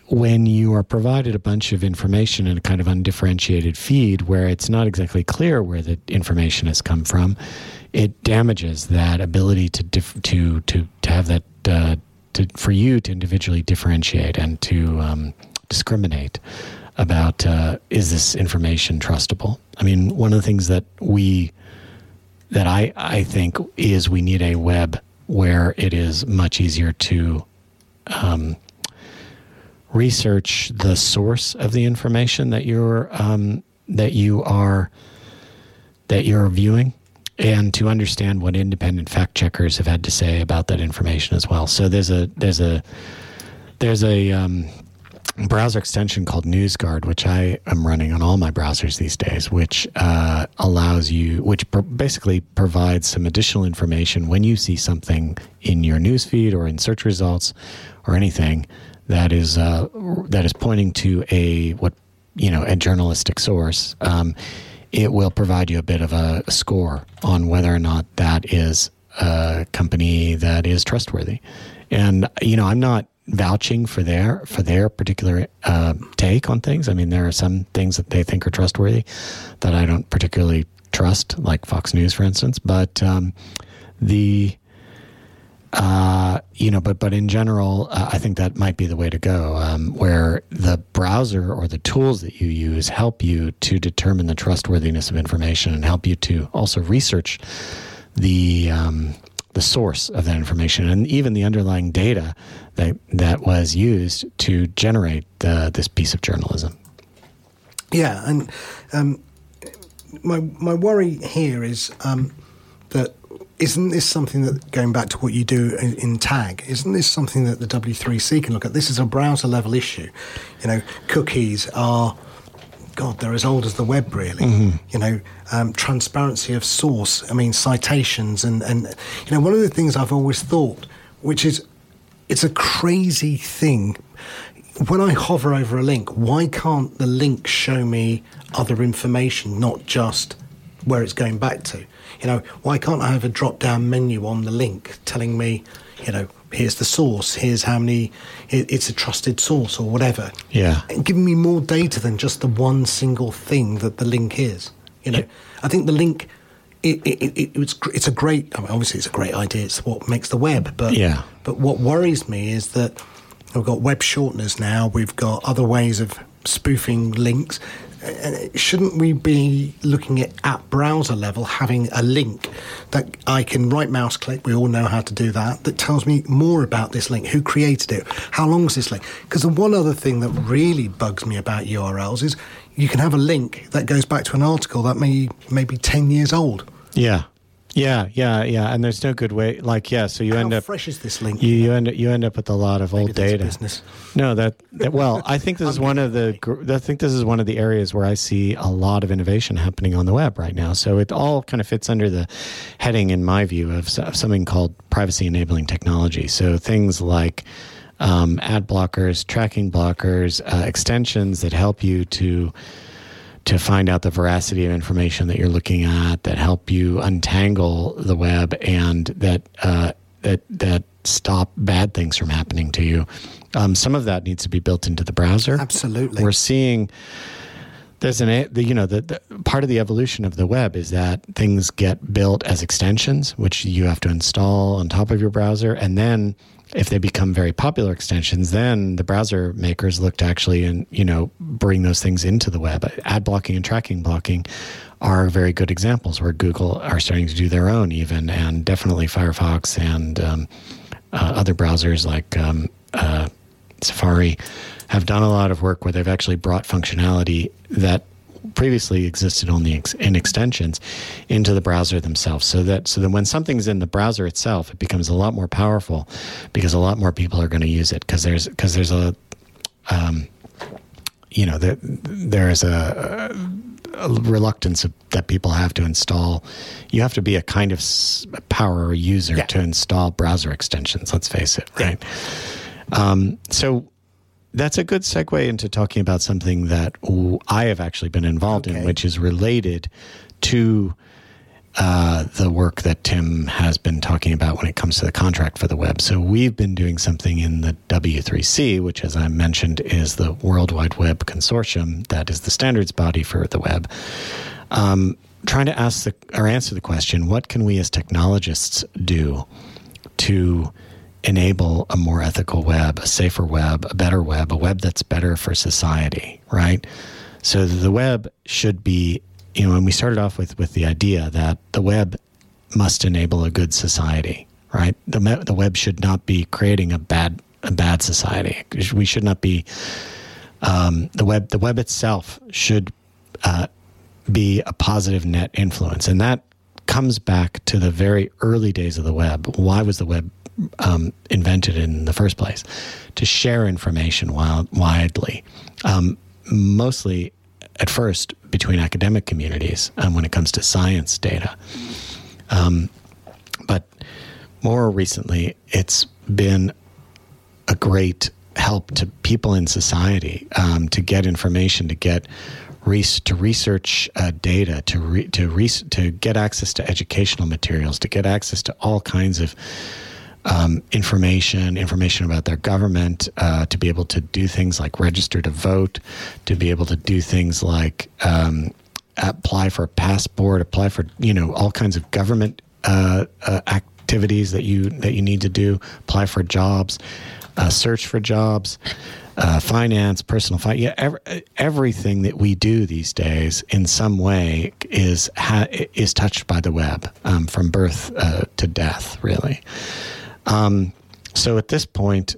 when you are provided a bunch of information in a kind of undifferentiated feed where it's not exactly clear where the information has come from, it damages that ability to have that for you to individually differentiate and to discriminate about is this information trustable? I mean, one of the things that I think is we need a web where it is much easier to research the source of the information that you're viewing, and to understand what independent fact checkers have had to say about that information as well. So there's a browser extension called NewsGuard, which I am running on all my browsers these days, which allows you, which basically provides some additional information when you see something in your newsfeed or in search results or anything that is pointing to a journalistic source. It will provide you a bit of a score on whether or not that is a company that is trustworthy. And I'm not vouching for their particular take on things. I mean, there are some things that they think are trustworthy that I don't particularly trust, like Fox News, for instance. But but in general, I think that might be the way to go, where the browser or the tools that you use help you to determine the trustworthiness of information and help you to also research the source of that information and even the underlying data that was used to generate this piece of journalism. Yeah, and my worry here is that isn't this something that, going back to what you do in tag, isn't this something that the W3C can look at? This is a browser level issue. Cookies are, God, they're as old as the web, really. Mm-hmm. Transparency of source. I mean, citations and one of the things I've always thought, which is, it's a crazy thing. When I hover over a link, why can't the link show me other information, not just where it's going back to? Why can't I have a drop-down menu on the link telling me, here's the source, here's how many, it's a trusted source or whatever. Yeah. And giving me more data than just the one single thing that the link is. Yeah. I think the link, it's a great, I mean, obviously it's a great idea, it's what makes the web, but yeah. But what worries me is that we've got web shorteners now, we've got other ways of spoofing links. Shouldn't we be looking at browser level, having a link that I can right mouse click, we all know how to do that tells me more about this link, who created it, how long is this link? Because the one other thing that really bugs me about URLs is you can have a link that goes back to an article that may be 10 years old. Yeah. Yeah, and there's no good way. So you end up. How fresh is this link? You end up with a lot of old data. Business. No, well, I think this is one of the areas where I see a lot of innovation happening on the web right now. So it all kind of fits under the heading, in my view, of something called privacy-enabling technology. So things like ad blockers, tracking blockers, extensions that help you to find out the veracity of information that you're looking at, that help you untangle the web and that stop bad things from happening to you. Some of that needs to be built into the browser. Absolutely. We're seeing the part of the evolution of the web is that things get built as extensions, which you have to install on top of your browser, and then if they become very popular extensions, then the browser makers look to actually bring those things into the web. Ad blocking and tracking blocking are very good examples where Google are starting to do their own even, and definitely Firefox and other browsers like Safari have done a lot of work where they've actually brought functionality that previously existed only in extensions into the browser themselves. So that when something's in the browser itself, it becomes a lot more powerful because a lot more people are going to use it because there's a reluctance that people have to install. You have to be a kind of power user to install browser extensions. Let's face it, right? Yeah. So. That's a good segue into talking about something that I have actually been involved in, which is related to the work that Tim has been talking about when it comes to the contract for the web. So we've been doing something in the W3C, which, as I mentioned, is the World Wide Web Consortium, that is the standards body for the web, trying to answer the question, what can we as technologists do to enable a more ethical web, a safer web, a better web, a web that's better for society, right? So the web should be, and we started off with the idea that the web must enable a good society, right? The web should not be creating a bad society. We should not be, the web itself should be a positive net influence. And that comes back to the very early days of the web. Why was the web invented in the first place, to share information widely, mostly at first between academic communities when it comes to science data. But more recently, it's been a great help to people in society to get information, to get research data, to get access to educational materials, to get access to all kinds of information about their government, to be able to do things like register to vote, to be able to do things like apply for a passport, apply for all kinds of government activities that you need to do, apply for jobs, search for jobs, finance, personal finance. Yeah, everything that we do these days in some way is touched by the web, from birth to death, really. So at this point,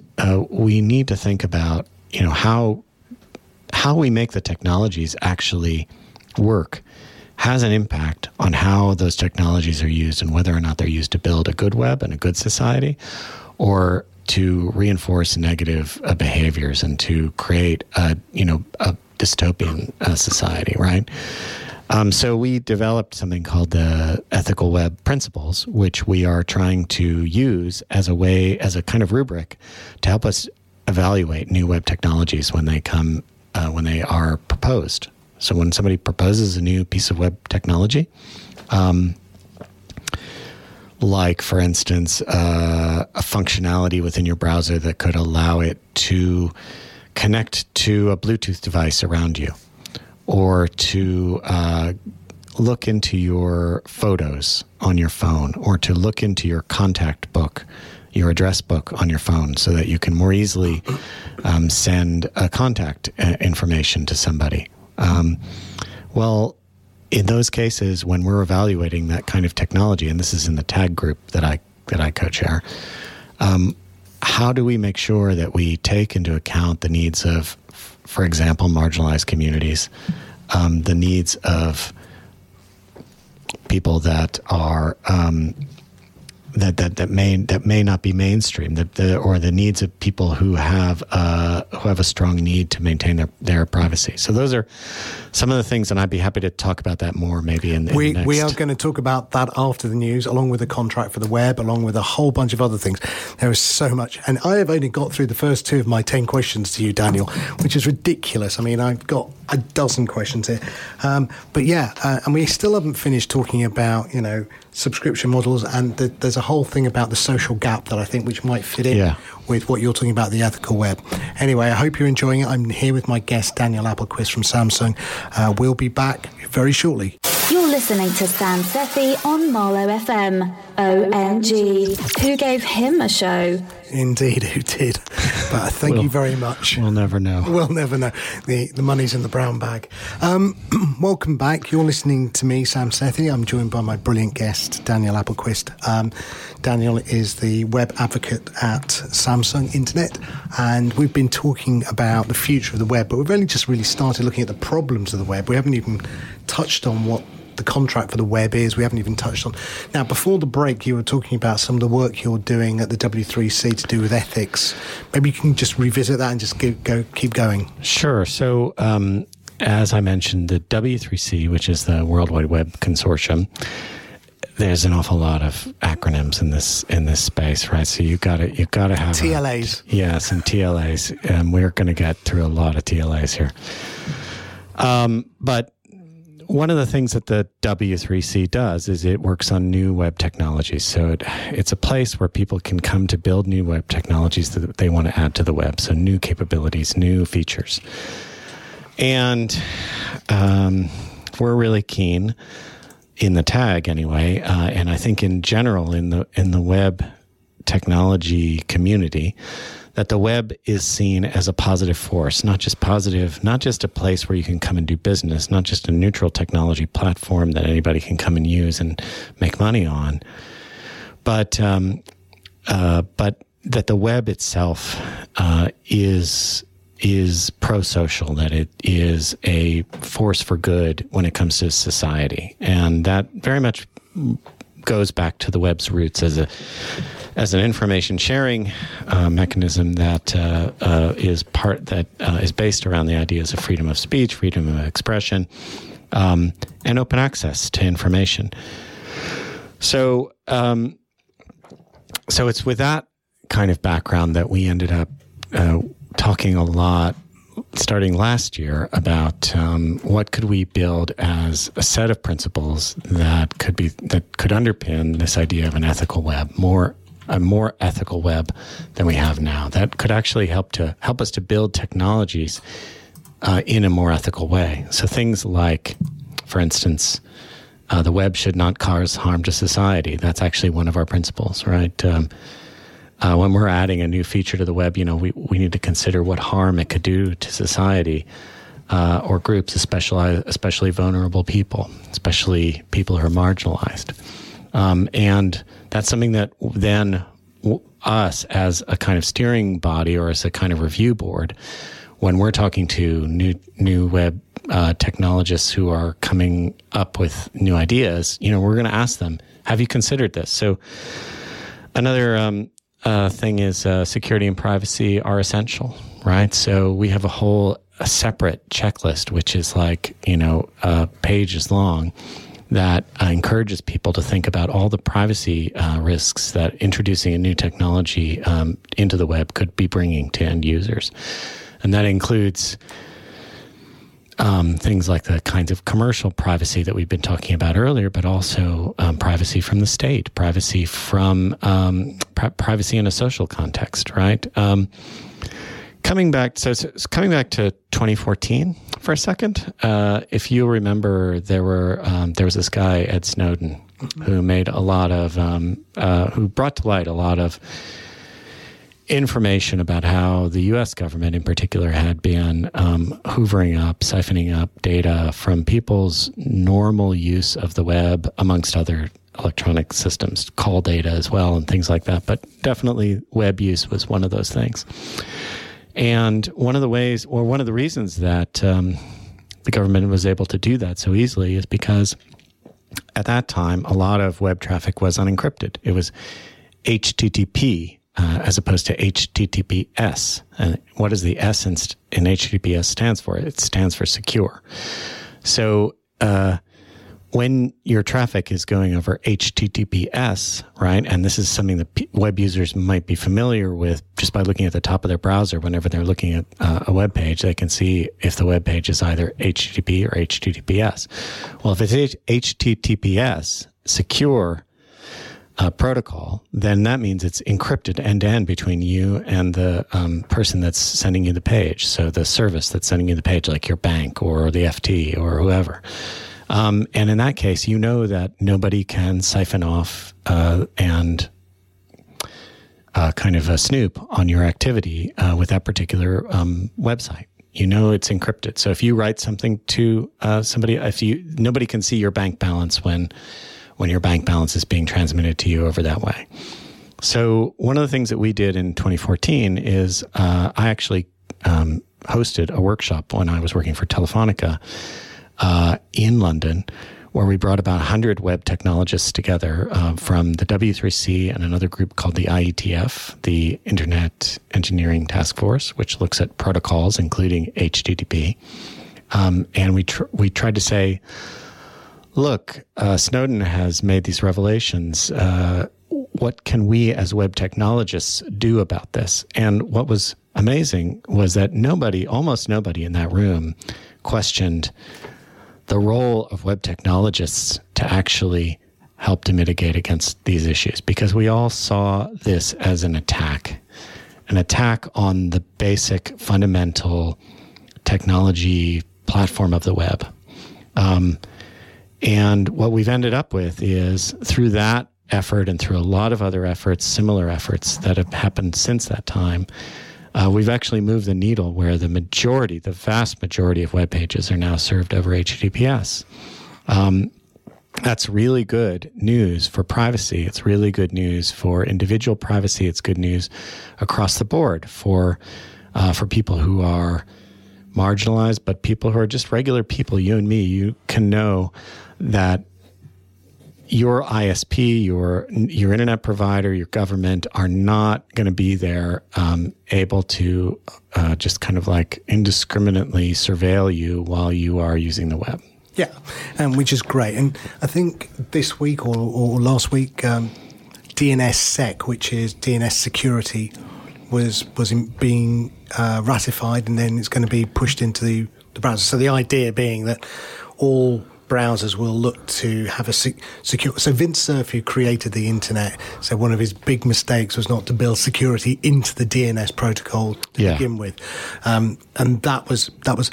we need to think about how we make the technologies actually work has an impact on how those technologies are used and whether or not they're used to build a good web and a good society, or to reinforce negative behaviors and to create a dystopian society, right? So we developed something called the Ethical Web Principles, which we are trying to use as a kind of rubric to help us evaluate new web technologies when they come, when they are proposed. So when somebody proposes a new piece of web technology, like, for instance, a functionality within your browser that could allow it to connect to a Bluetooth device around you, or to look into your photos on your phone, or to look into your contact book, your address book on your phone, so that you can more easily send a contact information to somebody. Well, in those cases, when we're evaluating that kind of technology, and this is in the TAG group that I co-chair, how do we make sure that we take into account the needs of, for example, marginalized communities, the needs of people that are that may not be mainstream, or the needs of people who have a strong need to maintain their privacy. So those are some of the things, and I'd be happy to talk about that more maybe in the next. We are going to talk about that after the news, along with a contract for the web, along with a whole bunch of other things. There is so much, and I have only got through the first two of my 10 questions to you, Daniel, which is ridiculous. I mean, I've got a dozen questions here, but yeah, and we still haven't finished talking about subscription models, and there's a whole thing about the social gap that I think which might fit in with what you're talking about, the ethical web. Anyway, I hope you're enjoying it. I'm here with my guest, Daniel Applequist from Samsung. We'll be back very shortly. You're listening to Stan Sethi on Marlow FM. OMG. Who gave him a show? Indeed, who did? But thank you very much. We'll never know. We'll never know. The money's in the brown bag. Welcome back. You're listening to me, Sam Sethi. I'm joined by my brilliant guest, Daniel Applequist. Daniel is the web advocate at Samsung Internet, and we've been talking about the future of the web, but we've only just really started looking at the problems of the web. We haven't even touched on what the contract for the web is. We haven't even touched on. Now, before the break, you were talking about some of the work you're doing at the W3C to do with ethics. Maybe you can just revisit that and just keep going. Sure. So, as I mentioned, the W3C, which is the World Wide Web Consortium, there's an awful lot of acronyms in this space, right? So you've got to have TLAs. Some TLAs, and we're going to get through a lot of TLAs here. But one of the things that the W3C does is it works on new web technologies. So it's a place where people can come to build new web technologies that they want to add to the web. So new capabilities, new features. And we're really keen, in the TAG anyway, and I think in general in the web technology community, that the web is seen as a positive force, not just a place where you can come and do business, not just a neutral technology platform that anybody can come and use and make money on, but that the web itself is pro-social, that it is a force for good when it comes to society. And that very much goes back to the web's roots as an information sharing mechanism that is based around the ideas of freedom of speech, freedom of expression, and open access to information. So it's with that kind of background that we ended up talking a lot starting last year about what could we build as a set of principles that could underpin this idea of an ethical web, a more ethical web than we have now, that could actually help us to build technologies in a more ethical way. So things like, for instance, the web should not cause harm to society. That's actually one of our principles, right? When we're adding a new feature to the web, we need to consider what harm it could do to society or groups, especially vulnerable people, especially people who are marginalized. And that's something that then us as a kind of steering body or as a kind of review board, when we're talking to new web technologists who are coming up with new ideas, we're going to ask them, have you considered this? So another thing is security and privacy are essential, right? So we have a separate checklist, which is pages long, that encourages people to think about all the privacy risks that introducing a new technology into the web could be bringing to end users. And that includes things like the kinds of commercial privacy that we've been talking about earlier, but also privacy from the state, privacy from privacy in a social context, right? Coming back to 2014 for a second, if you remember, there was this guy, Ed Snowden, who made a lot of who brought to light a lot of information about how the U.S. government, in particular, had been hoovering up, siphoning up data from people's normal use of the web, amongst other electronic systems, call data as well, and things like that. But definitely, web use was one of those things. And one of the reasons that the government was able to do that so easily is because at that time, a lot of web traffic was unencrypted. It was HTTP. As opposed to HTTPS. And what does the S in HTTPS stands for? It stands for secure. So when your traffic is going over HTTPS, right, and this is something that web users might be familiar with just by looking at the top of their browser, whenever they're looking at a web page, they can see if the web page is either HTTP or HTTPS. Well, if it's HTTPS, secure protocol, then that means it's encrypted end-to-end between you and the person that's sending you the page, so the service that's sending you the page, like your bank or the FT or whoever. And in that case, that nobody can siphon off and kind of a snoop on your activity with that particular website. It's encrypted. So if you write something to somebody, nobody can see your bank balance when your bank balance is being transmitted to you over that way. So one of the things that we did in 2014 is I actually hosted a workshop when I was working for Telefonica in London, where we brought about 100 web technologists together from the W3C and another group called the IETF, the Internet Engineering Task Force, which looks at protocols, including HTTP. And we tried to say, look, Snowden has made these revelations. What can we as web technologists do about this? And what was amazing was that almost nobody in that room questioned the role of web technologists to actually help to mitigate against these issues, because we all saw this as an attack on the basic fundamental technology platform of the web. And what we've ended up with is, through that effort and through a lot of other efforts, similar efforts that have happened since that time, we've actually moved the needle where the vast majority of web pages are now served over HTTPS. That's really good news for privacy. It's really good news for individual privacy. It's good news across the board for people who are marginalized, but people who are just regular people, you and me, you can know that your ISP, your internet provider, your government are not going to be there able to just kind of like indiscriminately surveil you while you are using the web. Yeah, which is great. And I think this week or last week, DNSSEC, which is DNS security, was being ratified, and then it's going to be pushed into the browser. So the idea being that all browsers will look to have a secure... So Vint Cerf, who created the internet, said one of his big mistakes was not to build security into the DNS protocol to begin with. And that was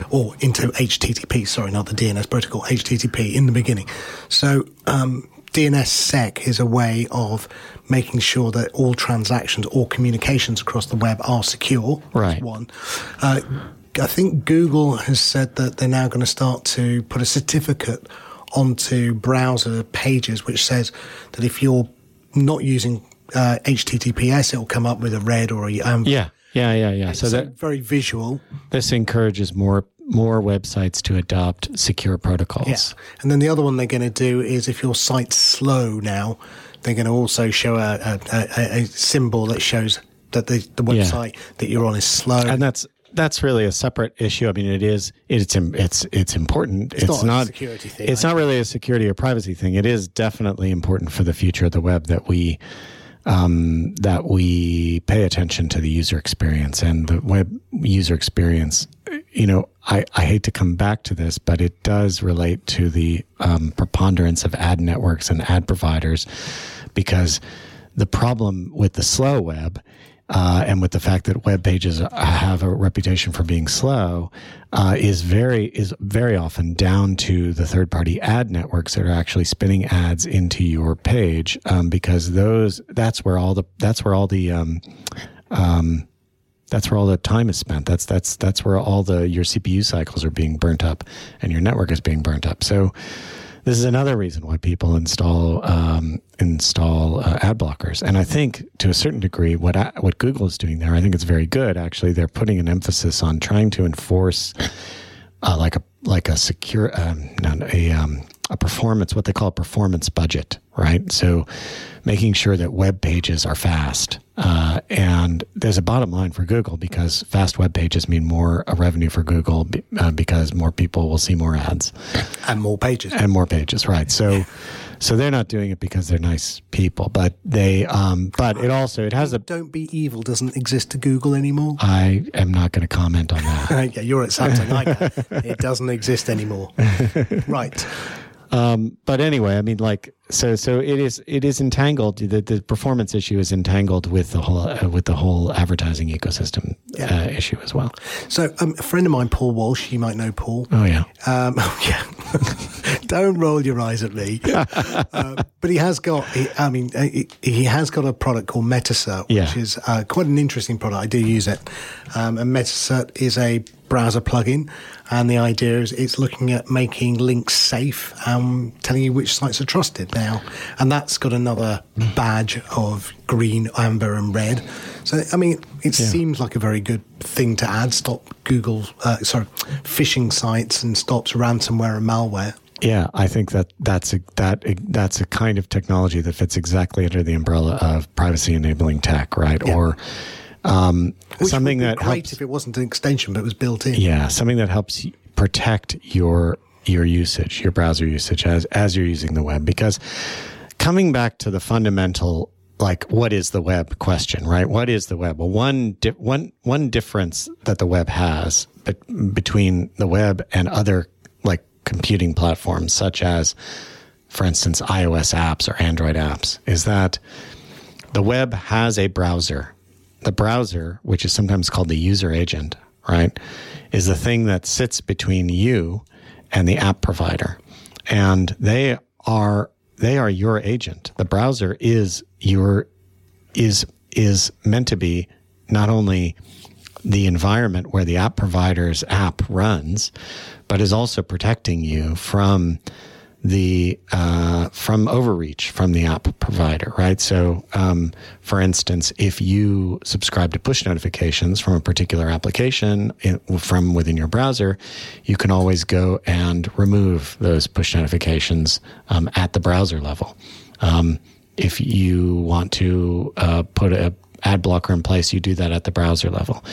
or into HTTP, sorry, not the DNS protocol, HTTP in the beginning. So DNSSEC is a way of making sure that all transactions, all communications across the web are secure. Right. One. I think Google has said that they're now going to start to put a certificate onto browser pages, which says that if you're not using HTTPS, it'll come up with a red or a... So that's very visual. This encourages more websites to adopt secure protocols. Yeah. And then the other one they're going to do is if your site's slow now, they're going to also show a symbol that shows that the website that you're on is slow. And that's really a separate issue. I mean, it's important. It's not a security thing. It's not really a security or privacy thing. It is definitely important for the future of the web that we pay attention to the user experience and the web user experience. You know, I hate to come back to this, but it does relate to the preponderance of ad networks and ad providers, because the problem with the slow web and with the fact that web pages have a reputation for being slow, is very often down to the third-party ad networks that are actually spinning ads into your page, because that's where all the time is spent. That's where all your CPU cycles are being burnt up, and your network is being burnt up. So this is another reason why people install ad blockers. And I think, to a certain degree, what Google is doing there, I think it's very good. Actually, they're putting an emphasis on trying to enforce a performance, what they call a performance budget, right? So making sure that web pages are fast. And there's a bottom line for Google, because fast web pages mean more revenue for Google because more people will see more ads. And more pages. And more pages, right. So they're not doing it because they're nice people, but they. But it also, it has a... Don't be evil doesn't exist to Google anymore. I am not going to comment on that. Yeah, you're at Samsung. It doesn't exist anymore. Right. But anyway, I mean, so it is entangled. The performance issue is entangled with the whole advertising ecosystem issue as well. So a friend of mine, Paul Walsh, you might know Paul. Oh yeah. Don't roll your eyes at me. But he has got a product called MetaCert, which is quite an interesting product. I do use it. And MetaCert is a browser plugin, and the idea is it's looking at making links safe and telling you which sites are trusted now. And that's got another badge of green, amber, and red. So, I mean, it seems like a very good thing to add. Stop phishing sites, and stops ransomware and malware. Yeah, I think that's a kind of technology that fits exactly under the umbrella of privacy-enabling tech, right? Yeah. Or which something would be that great helps, if it wasn't an extension, but it was built in. Yeah, something that helps protect your usage, your browser usage as you're using the web. Because coming back to the fundamental, like, what is the web question, right? What is the web? Well, one difference that the web has between the web and other computing platforms, such as, for instance, iOS apps or Android apps, is that the web has a browser. The browser, which is sometimes called the user agent, right, is the thing that sits between you and the app provider. And they are your agent. The browser is meant to be not only the environment where the app provider's app runs, but is also protecting you from the from overreach from the app provider, right? So, for instance, if you subscribe to push notifications from a particular application from within your browser, you can always go and remove those push notifications at the browser level. If you want to put an ad blocker in place, you do that at the browser level.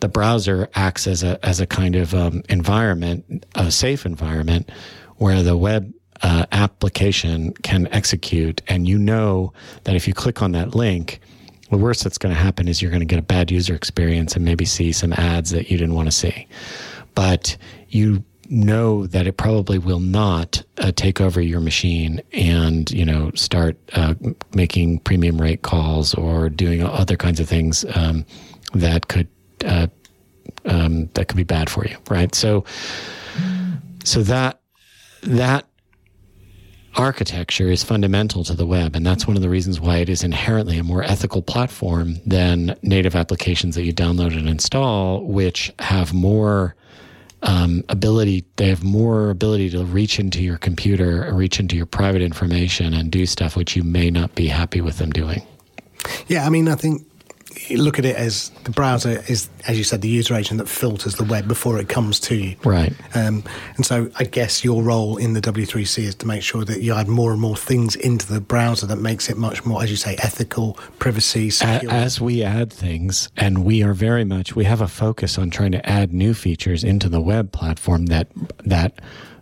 The browser acts as a kind of environment, a safe environment, where the web application can execute. And you know that if you click on that link, the worst that's going to happen is you're going to get a bad user experience and maybe see some ads that you didn't want to see. But you know that it probably will not take over your machine and, you know, start making premium rate calls or doing other kinds of things that could be bad for you, right? So that architecture is fundamental to the web, and that's one of the reasons why it is inherently a more ethical platform than native applications that you download and install, which have more ability. They have more ability to reach into your computer, reach into your private information, and do stuff which you may not be happy with them doing. Yeah, I mean, I think you look at it as the browser is, as you said, the user agent that filters the web before it comes to you. Right. And so I guess your role in the W3C is to make sure that you add more and more things into the browser that makes it much more, as you say, ethical, privacy, secure. As we add things, and we have a focus on trying to add new features into the web platform that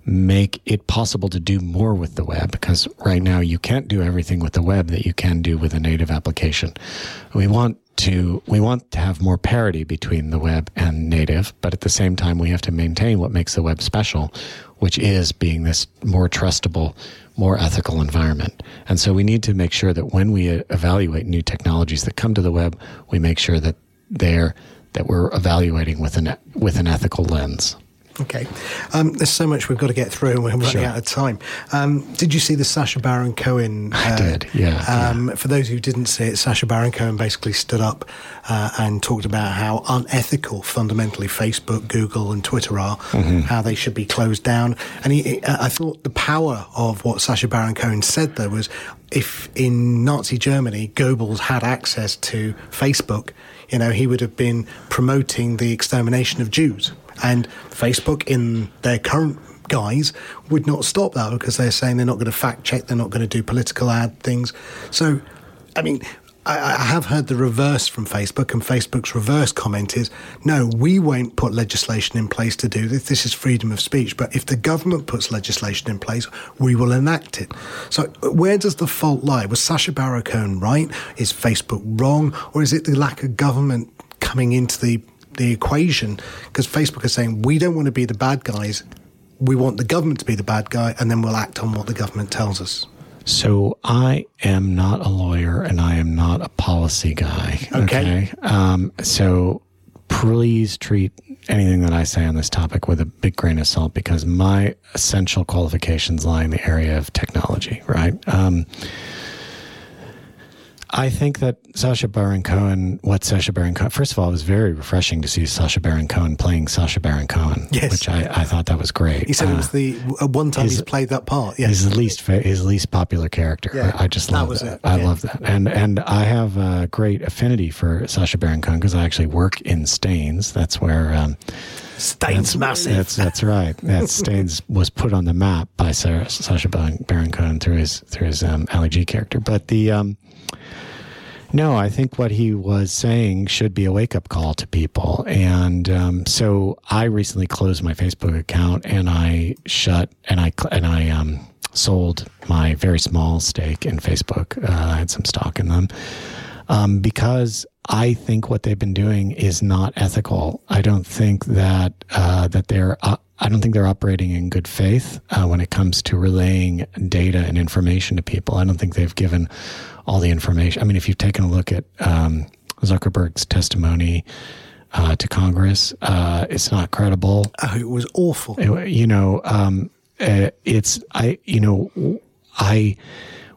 make it possible to do more with the web, because right now you can't do everything with the web that you can do with a native application. We want to have more parity between the web and native, but at the same time, we have to maintain what makes the web special, which is being this more trustable, more ethical environment. And so we need to make sure that when we evaluate new technologies that come to the web, we make sure that we're evaluating with an ethical lens. Okay. There's so much we've got to get through, and we're running out of time. Did you see the Sasha Baron Cohen? I did, yeah. For those who didn't see it, Sasha Baron Cohen basically stood up and talked about how unethical, fundamentally, Facebook, Google and Twitter are, how they should be closed down. And I thought the power of what Sasha Baron Cohen said, though, was if in Nazi Germany, Goebbels had access to Facebook, you know, he would have been promoting the extermination of Jews. And Facebook, in their current guise, would not stop that because they're saying they're not going to fact check, they're not going to do political ad things. So, I mean, I have heard the reverse from Facebook, and Facebook's reverse comment is, no, we won't put legislation in place to do this. This is freedom of speech. But if the government puts legislation in place, we will enact it. So where does the fault lie? Was Sasha Baron Cohen right? Is Facebook wrong? Or is it the lack of government coming into the equation, because Facebook is saying we don't want to be the bad guys, we want the government to be the bad guy, and then we'll act on what the government tells us. So I am not a lawyer and I am not a policy guy. Okay. So please treat anything that I say on this topic with a big grain of salt, because my essential qualifications lie in the area of technology, right? I think that first of all, it was very refreshing to see Sasha Baron Cohen playing Sasha Baron Cohen, which I thought that was great. He said it was the one time he's played that part. Yeah. His least popular character. Yeah. I just love that. Love that. And I have a great affinity for Sasha Baron Cohen because I actually work in Staines. That's where... Staines massive. That's right. That Staines was put on the map by Sasha Baron Cohen through his Ali G character. But I think what he was saying should be a wake-up call to people. And so I recently closed my Facebook account, and I sold my very small stake in Facebook. I had some stock in them because I think what they've been doing is not ethical. I don't think that they're operating in good faith when it comes to relaying data and information to people. I don't think they've given all the information. I mean, if you've taken a look at Zuckerberg's testimony to Congress, it's not credible. Oh, it was awful.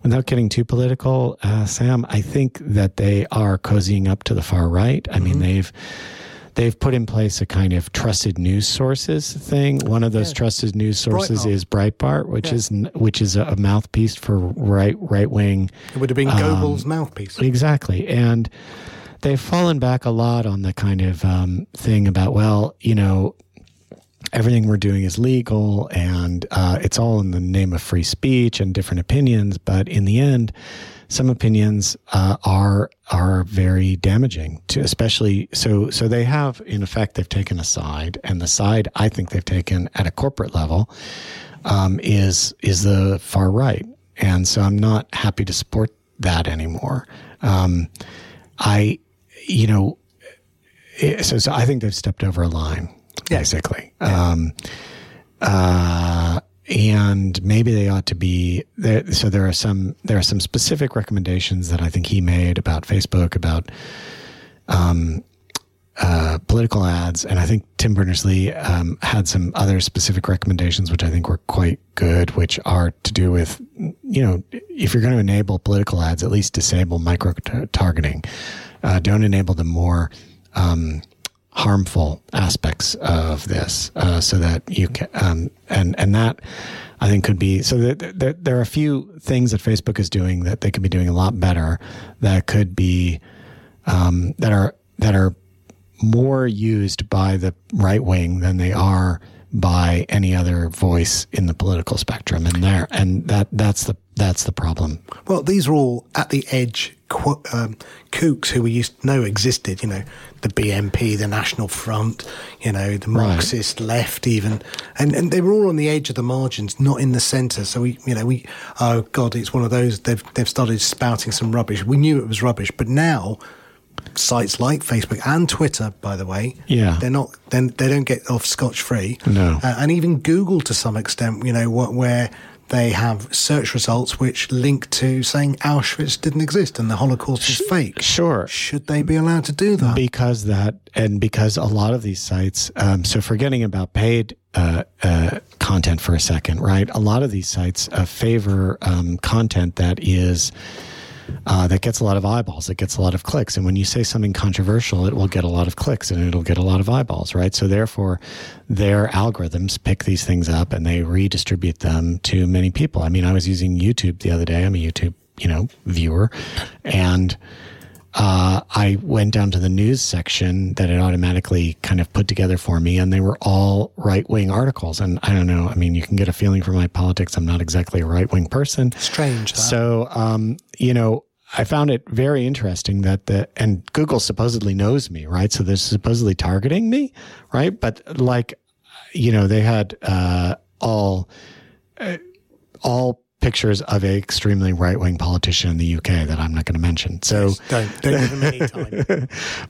Without getting too political, Sam, I think that they are cozying up to the far right. I mean, they've they've put in place a kind of trusted news sources thing. One of those trusted news sources is Breitbart, which is a mouthpiece for right wing. It would have been Goebbels' mouthpiece. Exactly. And they've fallen back a lot on the kind of thing about, well, you know, everything we're doing is legal and it's all in the name of free speech and different opinions. But in the end, some opinions are very damaging to, especially so they have, in effect, they've taken a side, and the side I think they've taken at a corporate level is the far right. And so I'm not happy to support that anymore. So I think they've stepped over a line, basically. Yeah. And maybe they ought to be there. So there are some specific recommendations that I think he made about Facebook, about political ads, and I think Tim Berners-Lee had some other specific recommendations which I think were quite good, which are to do with, you know, if you're going to enable political ads, at least disable micro-targeting. Don't enable the more harmful aspects of this, so that you can, and that I think could be, so that there are a few things that Facebook is doing that they could be doing a lot better, that could be, that are more used by the right wing than they are by any other voice in the political spectrum, and that's the problem. Well, these are all at the edge kooks who we used to know existed. You know, the BNP, the National Front, you know, the Marxist left, even, and they were all on the edge of the margins, not in the centre. So we oh god, it's one of those. They've started spouting some rubbish. We knew it was rubbish, but now. Sites like Facebook and Twitter, by the way, they don't get off scotch-free. No, and even Google to some extent, you know, where they have search results which link to saying Auschwitz didn't exist and the Holocaust is fake. Sure, should they be allowed to do that? Because a lot of these sites. So forgetting about paid content for a second, right? A lot of these sites favor content that is. That gets a lot of eyeballs. It gets a lot of clicks. And when you say something controversial, it will get a lot of clicks and it'll get a lot of eyeballs, right? So therefore, their algorithms pick these things up and they redistribute them to many people. I mean, I was using YouTube the other day. I'm a YouTube, viewer. And I went down to the news section that it automatically kind of put together for me, and they were all right-wing articles. And I don't know, I mean, you can get a feeling from my politics. I'm not exactly a right-wing person. Strange. Huh? So, I found it very interesting that and Google supposedly knows me, right? So they're supposedly targeting me, right? But they had all pictures of an extremely right-wing politician in the UK that I'm not going to mention. So yes, don't give him any time.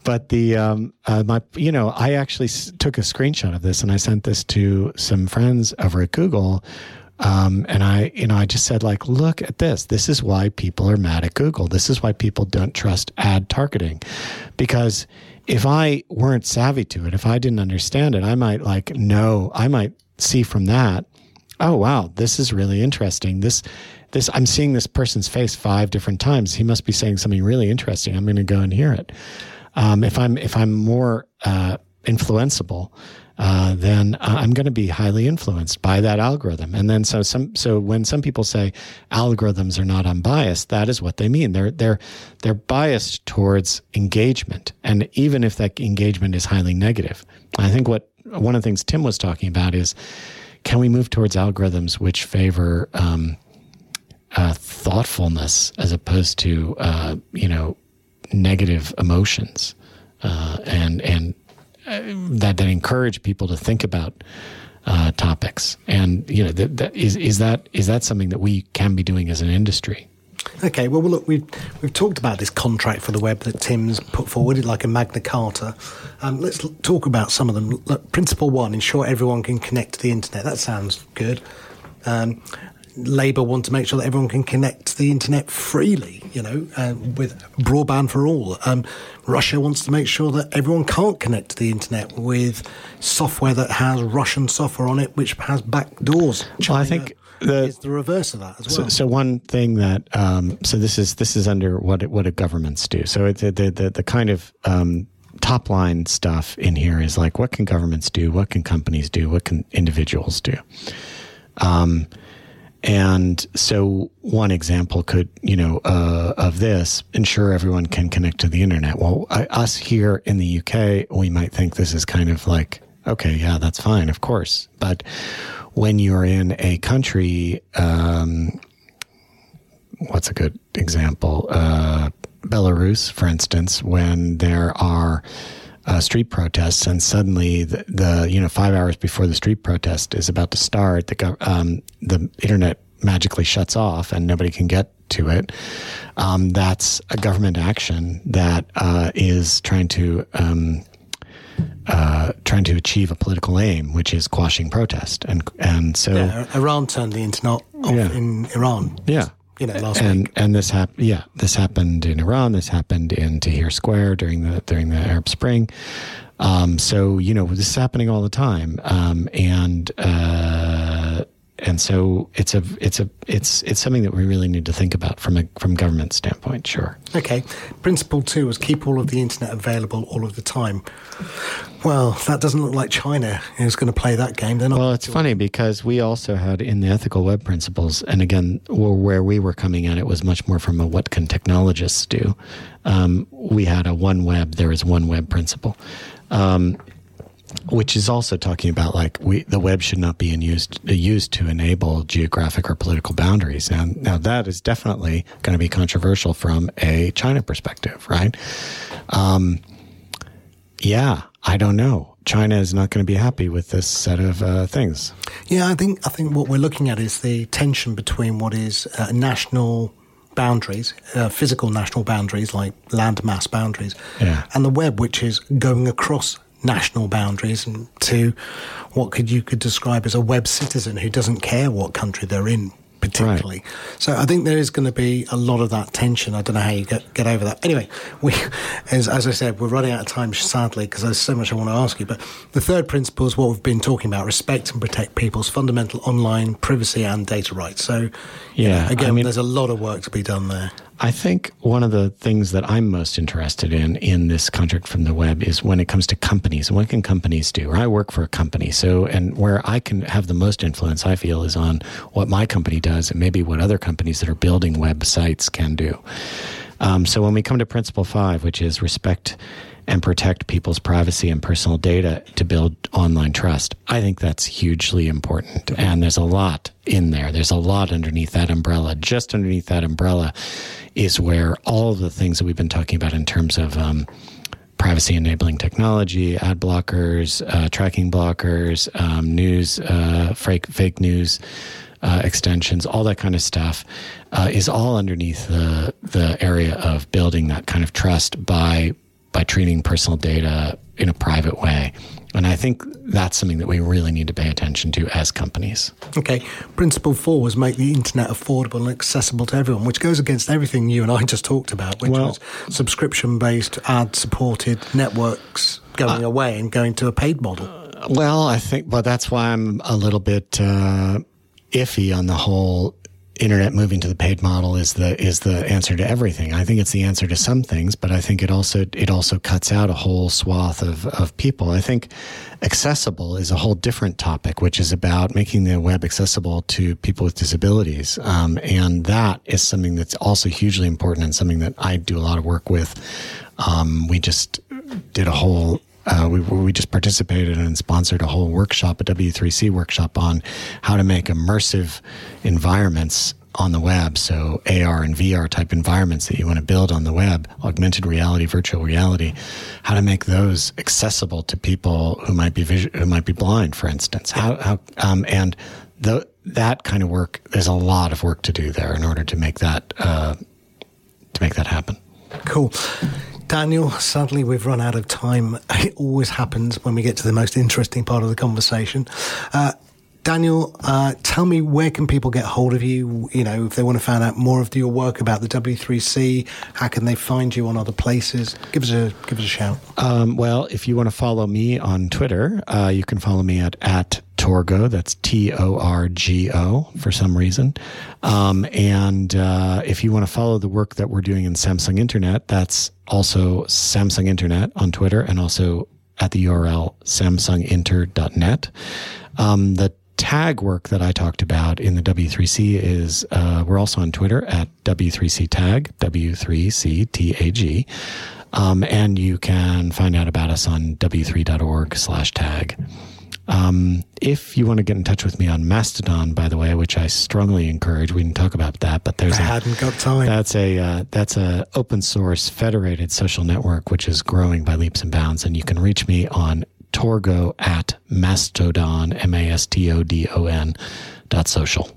But I actually took a screenshot of this and I sent this to some friends over at Google. And I just said, like, look at this. This is why people are mad at Google. This is why people don't trust ad targeting, because if I weren't savvy to it, if I didn't understand it, I might see from that. Oh, wow, this is really interesting. This I'm seeing this person's face 5 different times. He must be saying something really interesting. I'm going to go and hear it. If I'm more influenceable, then I'm going to be highly influenced by that algorithm. And then so when some people say algorithms are not unbiased, that is what they mean. They're biased towards engagement, and even if that engagement is highly negative. I think one of the things Tim was talking about is, can we move towards algorithms which favor thoughtfulness as opposed to negative emotions, and that encourage people to think about topics? And is that something that we can be doing as an industry? Okay, well, look, we've talked about this contract for the web that Tim's put forward, like a Magna Carta. Let's talk about some of them. Look, principle 1, ensure everyone can connect to the internet. That sounds good. Labour want to make sure that everyone can connect to the internet freely, with broadband for all. Russia wants to make sure that everyone can't connect to the internet with software that has Russian software on it, which has backdoors. Well, I think... It's the reverse of that as well. So one thing that this is under what governments do. So it's the kind of top line stuff in here is like, what can governments do? What can companies do? What can individuals do? And so one example could, of this, ensure everyone can connect to the internet. Well, us here in the UK, we might think this is kind of like, okay, yeah, that's fine, of course. But when you're in a country, what's a good example? Belarus, for instance, when there are street protests, and suddenly the 5 hours before the street protest is about to start, the internet magically shuts off and nobody can get to it. That's a government action that is trying to achieve a political aim, which is quashing protest, and so Iran turned the internet off in Iran. Yeah. Last week. This happened in Iran. This happened in Tahrir Square during the Arab Spring. This is happening all the time. And so it's something that we really need to think about from government standpoint. Sure. Okay. Principle 2 was keep all of the internet available all of the time. Well, that doesn't look like China is going to play that game. They're not. Well, it's funny because we also had in the ethical web principles, and again, where we were coming at it was much more from a what can technologists do. We had a one web principle. Which is also talking about like the web should not be used to enable geographic or political boundaries. Now that is definitely going to be controversial from a China perspective, right? I don't know. China is not going to be happy with this set of things. Yeah, I think what we're looking at is the tension between what is national boundaries, physical national boundaries like landmass boundaries, and the web, which is going across national boundaries and to what you could describe as a web citizen who doesn't care what country they're in particularly. Right. So I think there is going to be a lot of that tension. I don't know how you get over that. Anyway, as I said, we're running out of time, sadly, because there's so much I want to ask you. But the third principle is what we've been talking about, respect and protect people's fundamental online privacy and data rights. So there's a lot of work to be done there. I think one of the things that I'm most interested in this contract from the web is when it comes to companies. What can companies do? I work for a company, and where I can have the most influence, I feel, is on what my company does and maybe what other companies that are building websites can do. So when we come to principle 5, which is respect and protect people's privacy and personal data to build online trust, I think that's hugely important. And there's a lot in there. There's a lot underneath that umbrella. Just underneath that umbrella is where all of the things that we've been talking about in terms of privacy-enabling technology, ad blockers, tracking blockers, news, fake news, extensions, all that kind of stuff is all underneath the area of building that kind of trust by treating personal data in a private way. And I think that's something that we really need to pay attention to as companies. Okay. Principle 4 was make the internet affordable and accessible to everyone, which goes against everything you and I just talked about, which was subscription-based, ad-supported networks going away and going to a paid model. Well, that's why I'm a little bit iffy on the whole internet moving to the paid model is the answer to everything. I think it's the answer to some things, but I think it also cuts out a whole swath of people. I think accessible is a whole different topic, which is about making the web accessible to people with disabilities. And that is something that's also hugely important and something that I do a lot of work with. We just did a whole we just participated and sponsored a whole workshop, a W3C workshop on how to make immersive environments on the web. So AR and VR type environments that you want to build on the web, augmented reality, virtual reality, how to make those accessible to people who might be blind, for instance. That kind of work, there's a lot of work to do there in order to make that happen. Cool. Daniel, sadly, we've run out of time. It always happens when we get to the most interesting part of the conversation. Daniel, tell me, where can people get hold of you? If they want to find out more of your work about the W3C, how can they find you on other places? Give us a shout. If you want to follow me on Twitter, you can follow me at Torgo. That's T-O-R-G-O for some reason. And if you want to follow the work that we're doing in Samsung Internet, that's also Samsung Internet on Twitter and also at the URL samsunginter.net. The tag work that I talked about in the W3C is we're also on Twitter at W3C tag, W3C T-A-G. And you can find out about us on w3.org/tag. If you want to get in touch with me on Mastodon, by the way, which I strongly encourage, we didn't talk about that, but there's that's a open source federated social network, which is growing by leaps and bounds. And you can reach me on Torgo at Mastodon, Mastodon.social.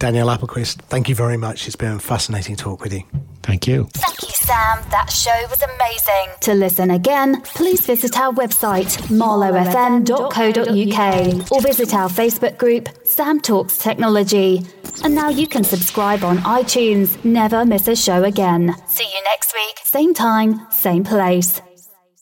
Daniel Applequist, thank you very much. It's been a fascinating talk with you. Thank you. Thank you, Sam. That show was amazing. To listen again, please visit our website, marlowfm.co.uk, or visit our Facebook group, Sam Talks Technology. And now you can subscribe on iTunes. Never miss a show again. See you next week. Same time, same place.